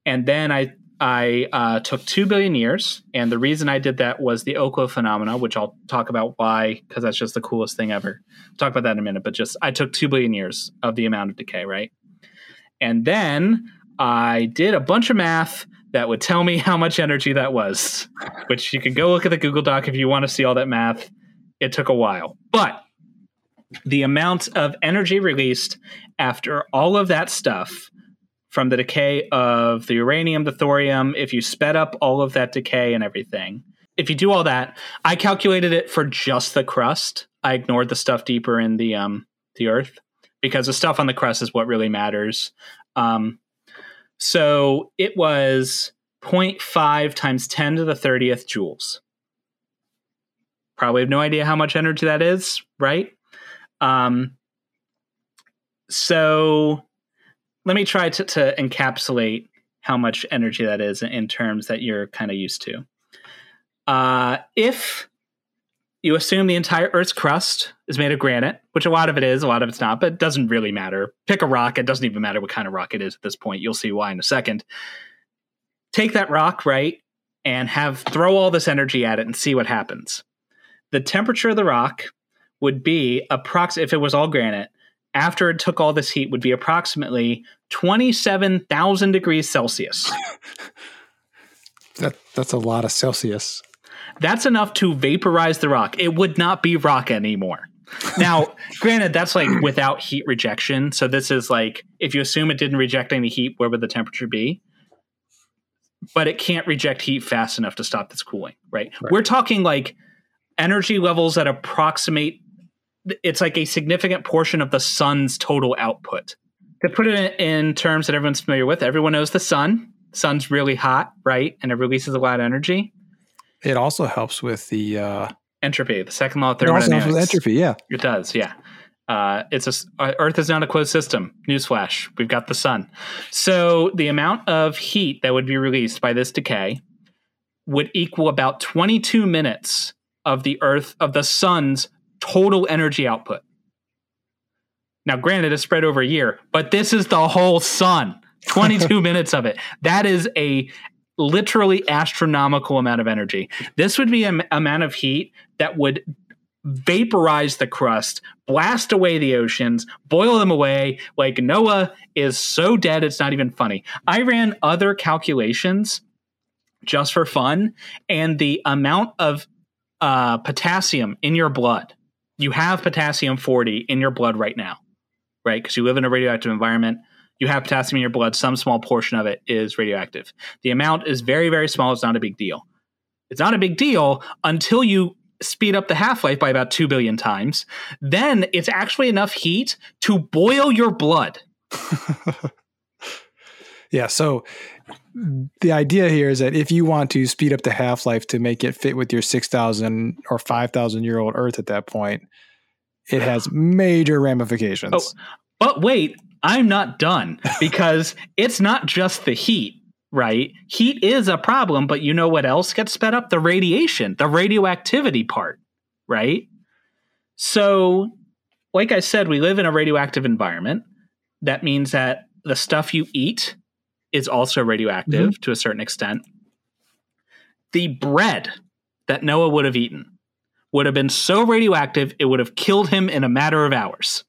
And then I took 2 billion years, and the reason I did that was the Oklo phenomena, which I'll talk about why, because that's just the coolest thing ever. I'll talk about that in a minute, but just I took 2 billion years of the amount of decay, right? And then I did a bunch of math that would tell me how much energy that was, which you can go look at the Google Doc if you want to see all that math. It took a while. But the amount of energy released after all of that stuff from the decay of the uranium, the thorium, if you sped up all of that decay and everything, if you do all that, I calculated it for just the crust. I ignored the stuff deeper in the Earth, because the stuff on the crust is what really matters. So it was 0.5 times 10 to the 30th joules. Probably have no idea how much energy that is, right? So let me try to encapsulate how much energy that is in terms that you're kind of used to. If you assume the entire Earth's crust is made of granite, which a lot of it is, a lot of it's not, but it doesn't really matter. Pick a rock. It doesn't even matter what kind of rock it is at this point. You'll see why in a second. Take that rock, right, and throw all this energy at it and see what happens. The temperature of the rock would be approximately, if it was all granite, after it took all this heat, would be approximately 27,000 degrees Celsius. That's a lot of Celsius. That's enough to vaporize the rock. It would not be rock anymore. Now, granted, that's like without heat rejection. So this is like, if you assume it didn't reject any heat, where would the temperature be? But it can't reject heat fast enough to stop this cooling, right? We're talking like energy levels that approximate, it's like a significant portion of the sun's total output. To put it in terms that everyone's familiar with, everyone knows the sun. Sun's really hot, right? And it releases a lot of energy. It also helps with the entropy, the second law of thermodynamics. It also helps with entropy, yeah. It does, yeah. Earth is not a closed system. Newsflash, we've got the sun. So the amount of heat that would be released by this decay would equal about 22 minutes of the sun's total energy output. Now, granted, it's spread over a year, but this is the whole sun, 22 minutes of it. That is a literally astronomical amount of energy. This would be an amount of heat that would vaporize the crust, blast away the oceans, boil them away. Like, Noah is so dead, it's not even funny. I ran other calculations just for fun, and the amount of potassium in your blood. You have potassium-40 in your blood right now, right? Because you live in a radioactive environment. You have potassium in your blood. Some small portion of it is radioactive. The amount is very, very small. It's not a big deal. It's not a big deal until you speed up the half-life by about 2 billion times. Then it's actually enough heat to boil your blood. Yeah, so the idea here is that if you want to speed up the half-life to make it fit with your 6,000 or 5,000-year-old Earth at that point, it has major ramifications. Oh, but wait, I'm not done, because it's not just the heat, right? Heat is a problem, but you know what else gets sped up? The radiation, the radioactivity part, right? So, like I said, we live in a radioactive environment. That means that the stuff you eat is also radioactive to a certain extent. The bread that Noah would have eaten would have been so radioactive, it would have killed him in a matter of hours.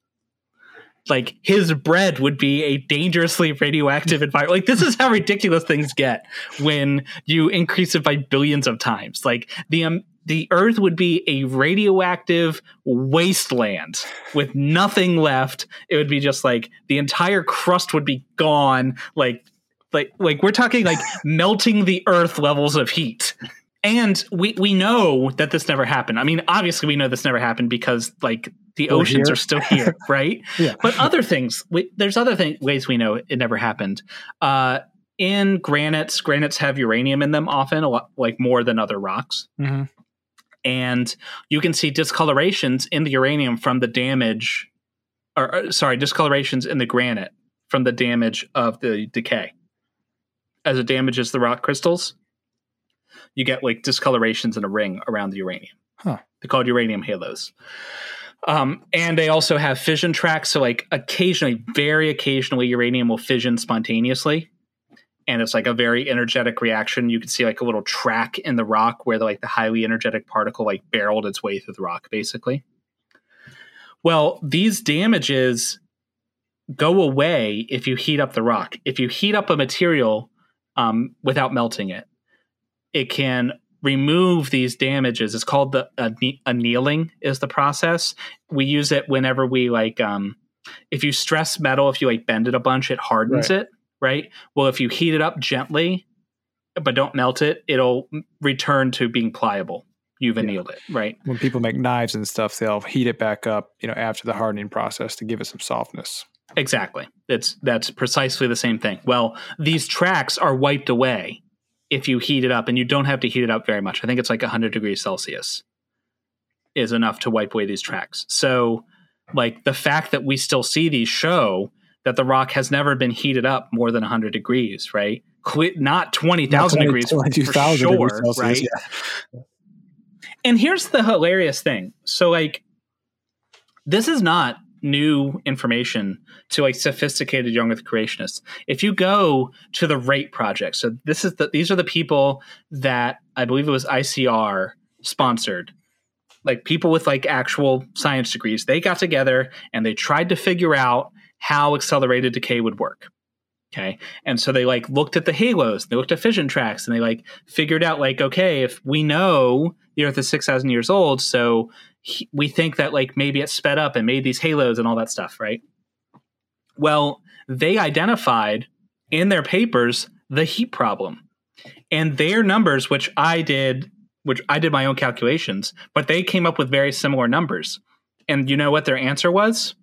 Like, his bread would be a dangerously radioactive environment. Like, this is how ridiculous things get when you increase it by billions of times. Like, the Earth would be a radioactive wasteland with nothing left. It would be just like the entire crust would be gone. Like we're talking like melting the Earth levels of heat. And we know that this never happened. I mean, obviously we know this never happened because like the oceans are still here, right? Yeah. But other things, ways we know it never happened. In granites have uranium in them often, a lot, like more than other rocks. Mm-hmm. And you can see discolorations in the uranium from the damage, discolorations in the granite from the damage of the decay. As it damages the rock crystals, you get like discolorations in a ring around the uranium. Huh. They're called uranium halos. And they also have fission tracks. So like very occasionally, uranium will fission spontaneously. And it's like a very energetic reaction. You can see like a little track in the rock where the highly energetic particle like barreled its way through the rock, basically. Well, these damages go away if you heat up the rock. If you heat up a material without melting it, it can remove these damages. It's called the annealing is the process. We use it whenever we if you stress metal, if you like bend it a bunch, it hardens it, right? Well, if you heat it up gently, but don't melt it, it'll return to being pliable. You've annealed it, right? When people make knives and stuff, they'll heat it back up, after the hardening process to give it some softness. Exactly. That's precisely the same thing. Well, these tracks are wiped away if you heat it up, and you don't have to heat it up very much. I think it's like 100 degrees Celsius is enough to wipe away these tracks. So, like, the fact that we still see these show that the rock has never been heated up more than 100 degrees, right? Not 20,000 degrees for sure, right? Yeah. And here's the hilarious thing. So, like, this is not new information to like sophisticated young earth creationists. If you go to the RATE project, so these are the people that I believe it was ICR sponsored, like people with like actual science degrees. They got together and they tried to figure out how accelerated decay would work. Okay. And so they like looked at the halos, they looked at fission tracks, and they like figured out like, okay, if we know the Earth is 6,000 years old, so we think that like maybe it sped up and made these halos and all that stuff, right? Well, they identified in their papers the heat problem, and their numbers, which I did my own calculations, but they came up with very similar numbers. And you know what their answer was?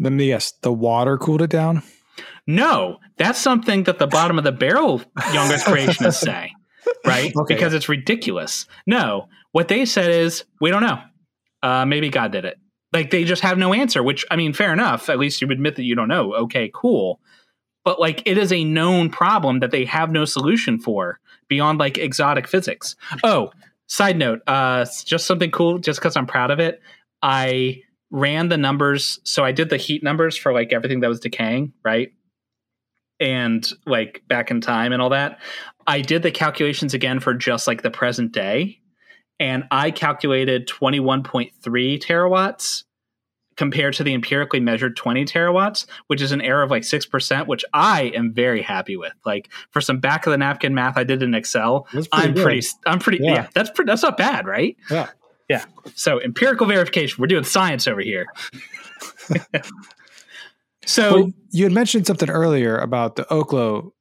Let me guess. The water cooled it down? No, that's something that the bottom of the barrel Young Earth creationists say. Right? Okay. Because it's ridiculous. No, what they said is, we don't know. Maybe God did it. Like, they just have no answer, which, I mean, fair enough. At least you admit that you don't know. Okay, cool. But, like, it is a known problem that they have no solution for beyond, like, exotic physics. Oh, side note, just something cool, just because I'm proud of it. I ran the numbers. So I did the heat numbers for, like, everything that was decaying, right? And, like, back in time and all that. I did the calculations again for just, like, the present day. And I calculated 21.3 terawatts compared to the empirically measured 20 terawatts, which is an error of like 6%, which I am very happy with. Like, for some back of the napkin math I did in Excel, I'm pretty, that's not bad, right? Yeah. Yeah. So empirical verification, we're doing science over here. So well, you had mentioned something earlier about the Oklo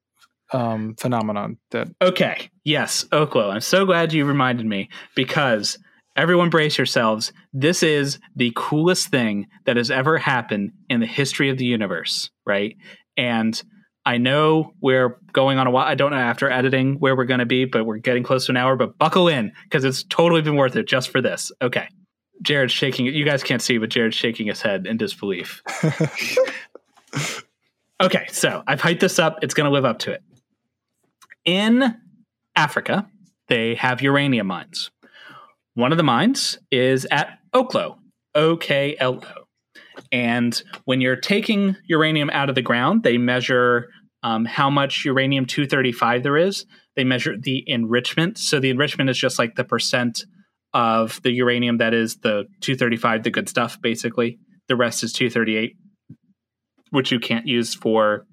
phenomenon. Okay. Yes. Oklo. I'm so glad you reminded me, because everyone brace yourselves. This is the coolest thing that has ever happened in the history of the universe. Right. And I know we're going on a while. I don't know after editing where we're going to be, but we're getting close to an hour, but buckle in, because it's totally been worth it just for this. Okay. Jared's shaking. You guys can't see, but Jared's shaking his head in disbelief. Okay. So I've hyped this up. It's going to live up to it. In Africa, they have uranium mines. One of the mines is at Oklo, O-K-L-O. And when you're taking uranium out of the ground, they measure how much uranium-235 there is. They measure the enrichment. So the enrichment is just like the percent of the uranium that is the 235, the good stuff, basically. The rest is 238, which you can't use for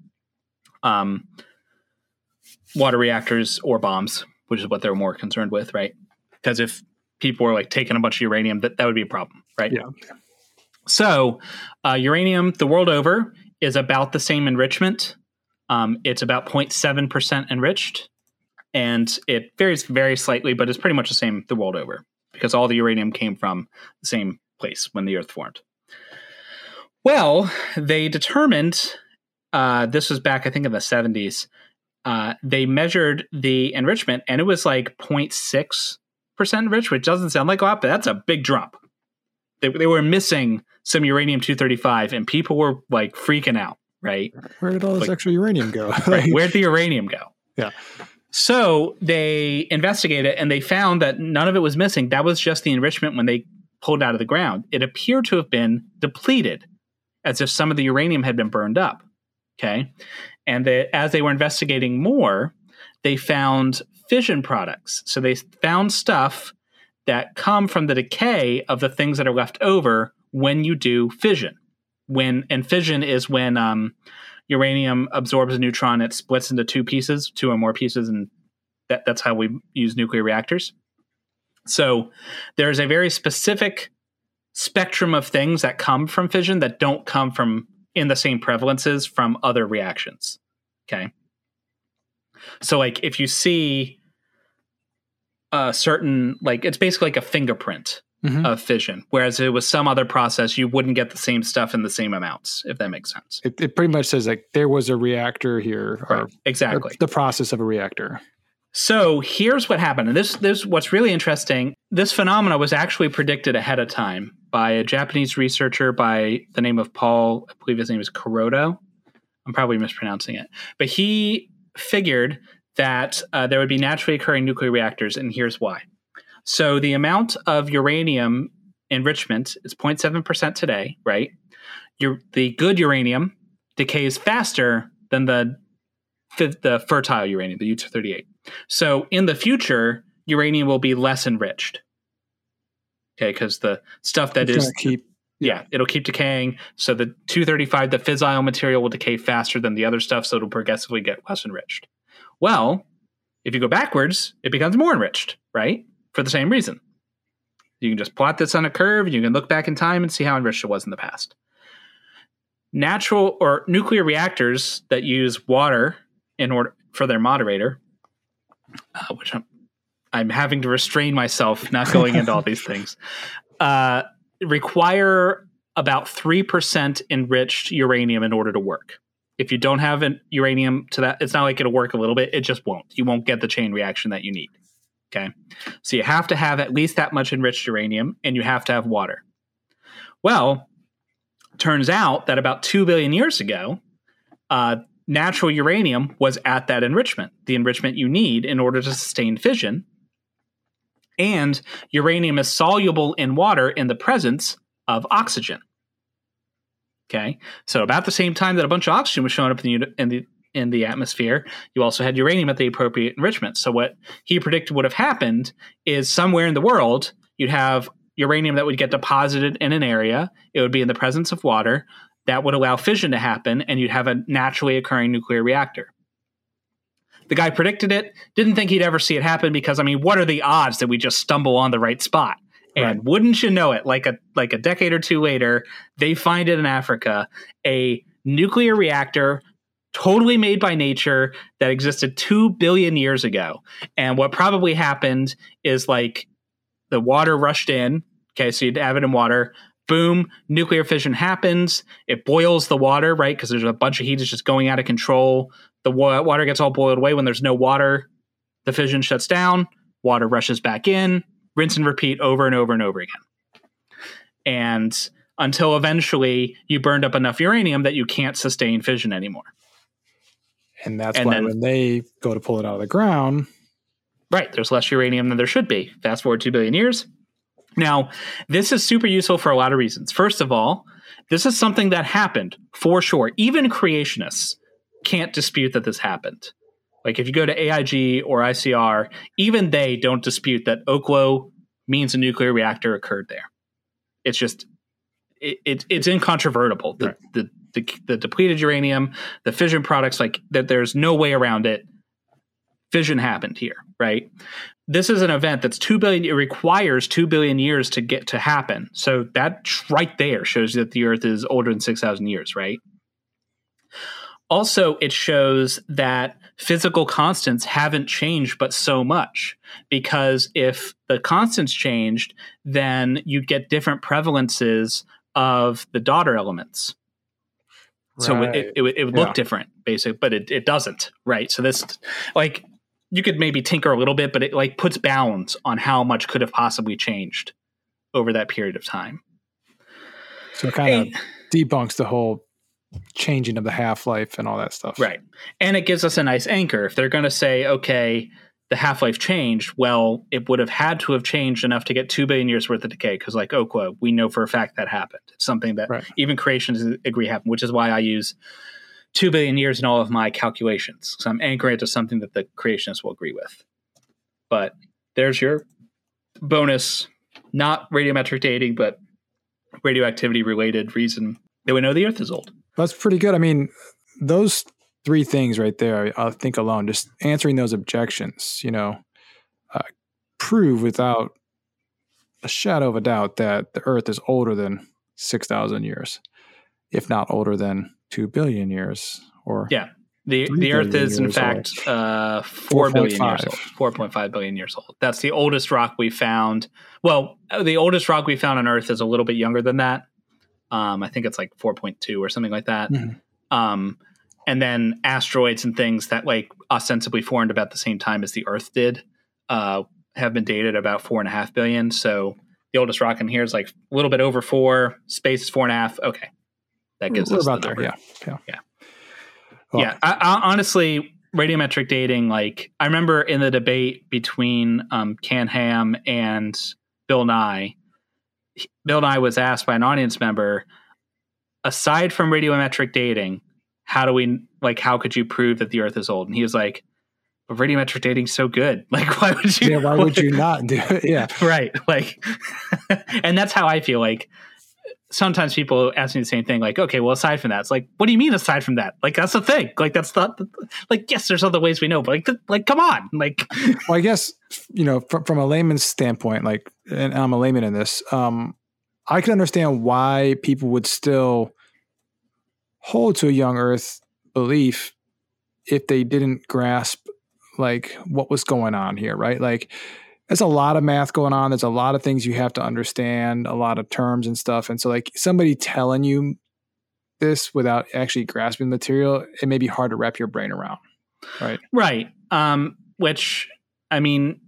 water reactors or bombs, which is what they're more concerned with, right? Because if people were like taking a bunch of uranium, that would be a problem, right? Yeah. So uranium, the world over, is about the same enrichment. It's about 0.7% enriched, and it varies very slightly, but it's pretty much the same the world over, because all the uranium came from the same place when the Earth formed. Well, they determined, this was back, I think, in the 70s, they measured the enrichment, and it was like 0.6% enriched, which doesn't sound like a lot, but that's a big drop. They were missing some uranium-235, and people were, like, freaking out, right? Where did all this extra uranium go? Right? Where'd the uranium go? Yeah. So they investigated, and they found that none of it was missing. That was just the enrichment when they pulled out of the ground. It appeared to have been depleted, as if some of the uranium had been burned up, okay? And as they were investigating more, they found fission products. So they found stuff that come from the decay of the things that are left over when you do fission. And fission is when uranium absorbs a neutron, it splits into two or more pieces, and that's how we use nuclear reactors. So there's a very specific spectrum of things that come from fission that don't come from in the same prevalences from other reactions, okay? So, like, if you see a certain, like, it's basically like a fingerprint of fission, whereas if it was some other process, you wouldn't get the same stuff in the same amounts, if that makes sense. It pretty much says, like, there was a reactor here. Right. Or, exactly. Or the process of a reactor. So here's what happened. And this what's really interesting. This phenomena was actually predicted ahead of time by a Japanese researcher by the name of Paul, I believe his name is Kurodo. I'm probably mispronouncing it. But he figured that there would be naturally occurring nuclear reactors, and here's why. So the amount of uranium enrichment is 0.7% today, right? The good uranium decays faster than the fertile uranium, the U-238. So in the future, uranium will be less enriched, okay? Because the stuff that it's is... it'll keep decaying. So the 235, the fissile material, will decay faster than the other stuff, so it'll progressively get less enriched. Well, if you go backwards, it becomes more enriched, right? For the same reason. You can just plot this on a curve, and you can look back in time and see how enriched it was in the past. Natural or nuclear reactors that use water in order for their moderator, which I'm having to restrain myself not going into all these things, require about 3% enriched uranium in order to work. If you don't have an uranium to that, it's not like it'll work a little bit. It just won't. You won't get the chain reaction that you need. Okay. So you have to have at least that much enriched uranium, and you have to have water. Well, turns out that about 2 billion years ago, natural uranium was at that enrichment, the enrichment you need in order to sustain fission. And uranium is soluble in water in the presence of oxygen. Okay, so about the same time that a bunch of oxygen was showing up in the atmosphere, you also had uranium at the appropriate enrichment. So what he predicted would have happened is somewhere in the world, you'd have uranium that would get deposited in an area. It would be in the presence of water. That would allow fission to happen, and you'd have a naturally occurring nuclear reactor. The guy predicted it, didn't think he'd ever see it happen because, I mean, what are the odds that we just stumble on the right spot? And wouldn't you know it, like a decade or two later, they find it in Africa, a nuclear reactor totally made by nature that existed 2 billion years ago. And what probably happened is like the water rushed in. Okay, so you'd have it in water. Boom, nuclear fission happens. It boils the water, right? Because there's a bunch of heat that's just going out of control. The water gets all boiled away. When there's no water, the fission shuts down. Water rushes back in. Rinse and repeat over and over and over again. And until eventually you burned up enough uranium that you can't sustain fission anymore. And that's why when they go to pull it out of the ground. Right. There's less uranium than there should be. Fast forward 2 billion years. Now, this is super useful for a lot of reasons. First of all, this is something that happened for sure. Even creationists can't dispute that this happened. Like if you go to AIG or ICR, even they don't dispute that Oklo means a nuclear reactor occurred there. It's just, it's incontrovertible. Right. The depleted uranium, the fission products, like that there's no way around it. Fission happened here, right? This is an event that's 2 billion, it requires 2 billion years to get to happen. So that right there shows you that the Earth is older than 6,000 years, right? Also, it shows that physical constants haven't changed but so much, because if the constants changed, then you'd get different prevalences of the daughter elements. Right. So it would look different, basically, but it doesn't, right? So this, like, you could maybe tinker a little bit, but it, like, puts bounds on how much could have possibly changed over that period of time. So it kind of debunks the whole changing of the half-life and all that stuff. Right. And it gives us a nice anchor. If they're going to say, okay, the half-life changed, well, it would have had to have changed enough to get 2 billion years worth of decay, because like Oklo, we know for a fact that happened. It's something that even creationists agree happened, which is why I use 2 billion years in all of my calculations. So I'm anchoring it to something that the creationists will agree with. But there's your bonus, not radiometric dating, but radioactivity-related reason that we know the Earth is old. That's pretty good. I mean, those three things right there, I think alone, just answering those objections, you know, prove without a shadow of a doubt that the Earth is older than 6,000 years, if not older than 2 billion years. Or the Earth is, in fact, 4 billion years old, 4.5 billion years old. That's the oldest rock we found. Well, the oldest rock we found on Earth is a little bit younger than that. I think it's like 4.2 or something like that. Mm-hmm. And then asteroids and things that like ostensibly formed about the same time as the Earth did have been dated about 4.5 billion. So the oldest rock in here is like a little bit over 4. Space is 4.5. Okay. That gives us about the number. Yeah. Well, I honestly, radiometric dating, like I remember in the debate between Can-Ham and Bill Nye, Bill Nye was asked by an audience member, aside from radiometric dating, how could you prove that the Earth is old? And he was like, well, radiometric dating's so good. Like, why would you? Yeah, why would you not do it? Yeah. Right. Like, and that's how I feel. Like, sometimes people ask me the same thing. Like, okay, well, aside from that, it's like, what do you mean aside from that? Like, that's the thing. Like, that's not, like, yes, there's other ways we know, but like, come on. Like, well, I guess, you know, from a layman's standpoint, like, and I'm a layman in this, I can understand why people would still hold to a young Earth belief if they didn't grasp like what was going on here, right? Like, there's a lot of math going on. There's a lot of things you have to understand, a lot of terms and stuff. And so like somebody telling you this without actually grasping the material, it may be hard to wrap your brain around. Right. Which, I mean,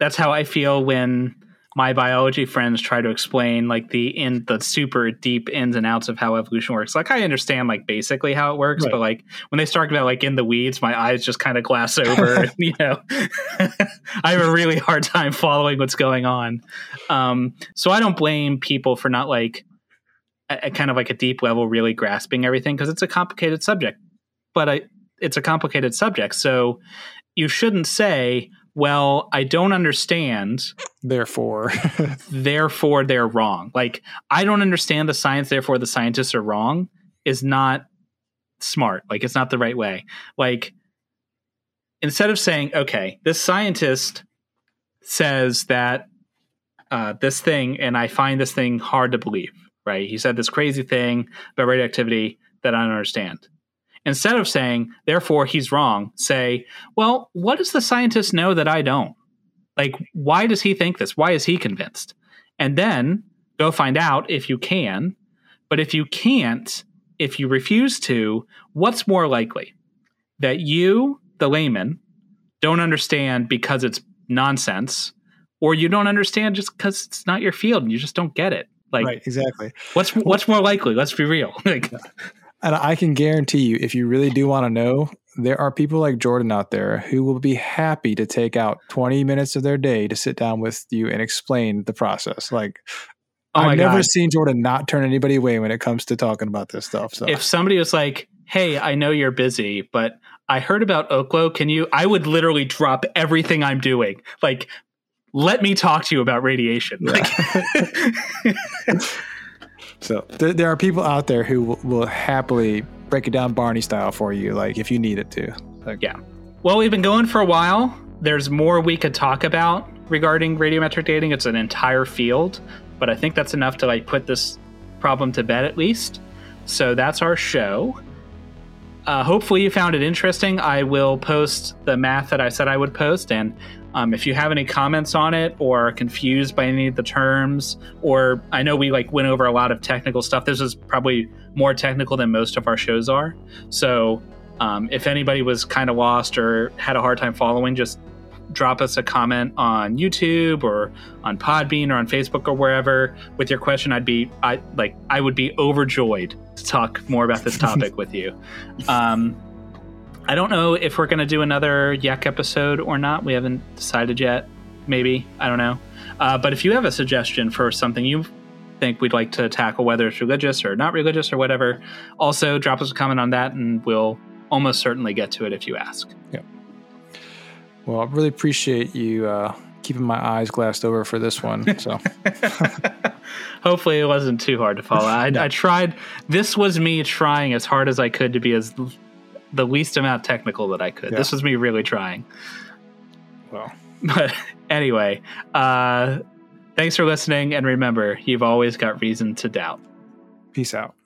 that's how I feel when my biology friends try to explain like the super deep ins and outs of how evolution works. Like I understand like basically how it works, right. But like when they start about like in the weeds, my eyes just kind of glass over, you know, I have a really hard time following what's going on. So I don't blame people for not like at kind of like a deep level, really grasping everything, because it's a complicated subject, but it's a complicated subject. So you shouldn't say, well, I don't understand, therefore they're wrong. Like, I don't understand the science, therefore the scientists are wrong is not smart. Like, it's not the right way. Like, instead of saying, okay, this scientist says that this thing, and I find this thing hard to believe, right? He said this crazy thing about radioactivity that I don't understand. Instead of saying, therefore, he's wrong, say, well, what does the scientist know that I don't? Like, why does he think this? Why is he convinced? And then go find out if you can. But if you can't, if you refuse to, what's more likely? That you, the layman, don't understand because it's nonsense, or you don't understand just because it's not your field and you just don't get it. Like, right, exactly. What's more likely? Let's be real. Like, and I can guarantee you, if you really do want to know, there are people like Jordan out there who will be happy to take out 20 minutes of their day to sit down with you and explain the process. Like, oh I've never seen Jordan not turn anybody away when it comes to talking about this stuff. So if somebody was like, hey, I know you're busy, but I heard about Oklo. I would literally drop everything I'm doing. Like, let me talk to you about radiation. Yeah. Like, so there are people out there who will happily break it down Barney style for you, like if you need it to. Like, yeah. Well, we've been going for a while. There's more we could talk about regarding radiometric dating. It's an entire field, but I think that's enough to like put this problem to bed at least. So that's our show. Hopefully you found it interesting. I will post the math that I said I would post, and if you have any comments on it or are confused by any of the terms, or I know we like went over a lot of technical stuff. This is probably more technical than most of our shows are. So if anybody was kind of lost or had a hard time following, just drop us a comment on YouTube or on Podbean or on Facebook or wherever with your question. I would be overjoyed to talk more about this topic with you. I don't know if we're going to do another Yak episode or not. We haven't decided yet. Maybe. I don't know. But if you have a suggestion for something you think we'd like to tackle, whether it's religious or not religious or whatever, also drop us a comment on that and we'll almost certainly get to it if you ask. Yeah. Well, I really appreciate you keeping my eyes glassed over for this one. So, hopefully it wasn't too hard to follow. No. I tried. This was me trying as hard as I could to be as the least amount technical that I could. Yeah. This was me really trying. Well, but anyway, thanks for listening. And remember, you've always got reason to doubt. Peace out.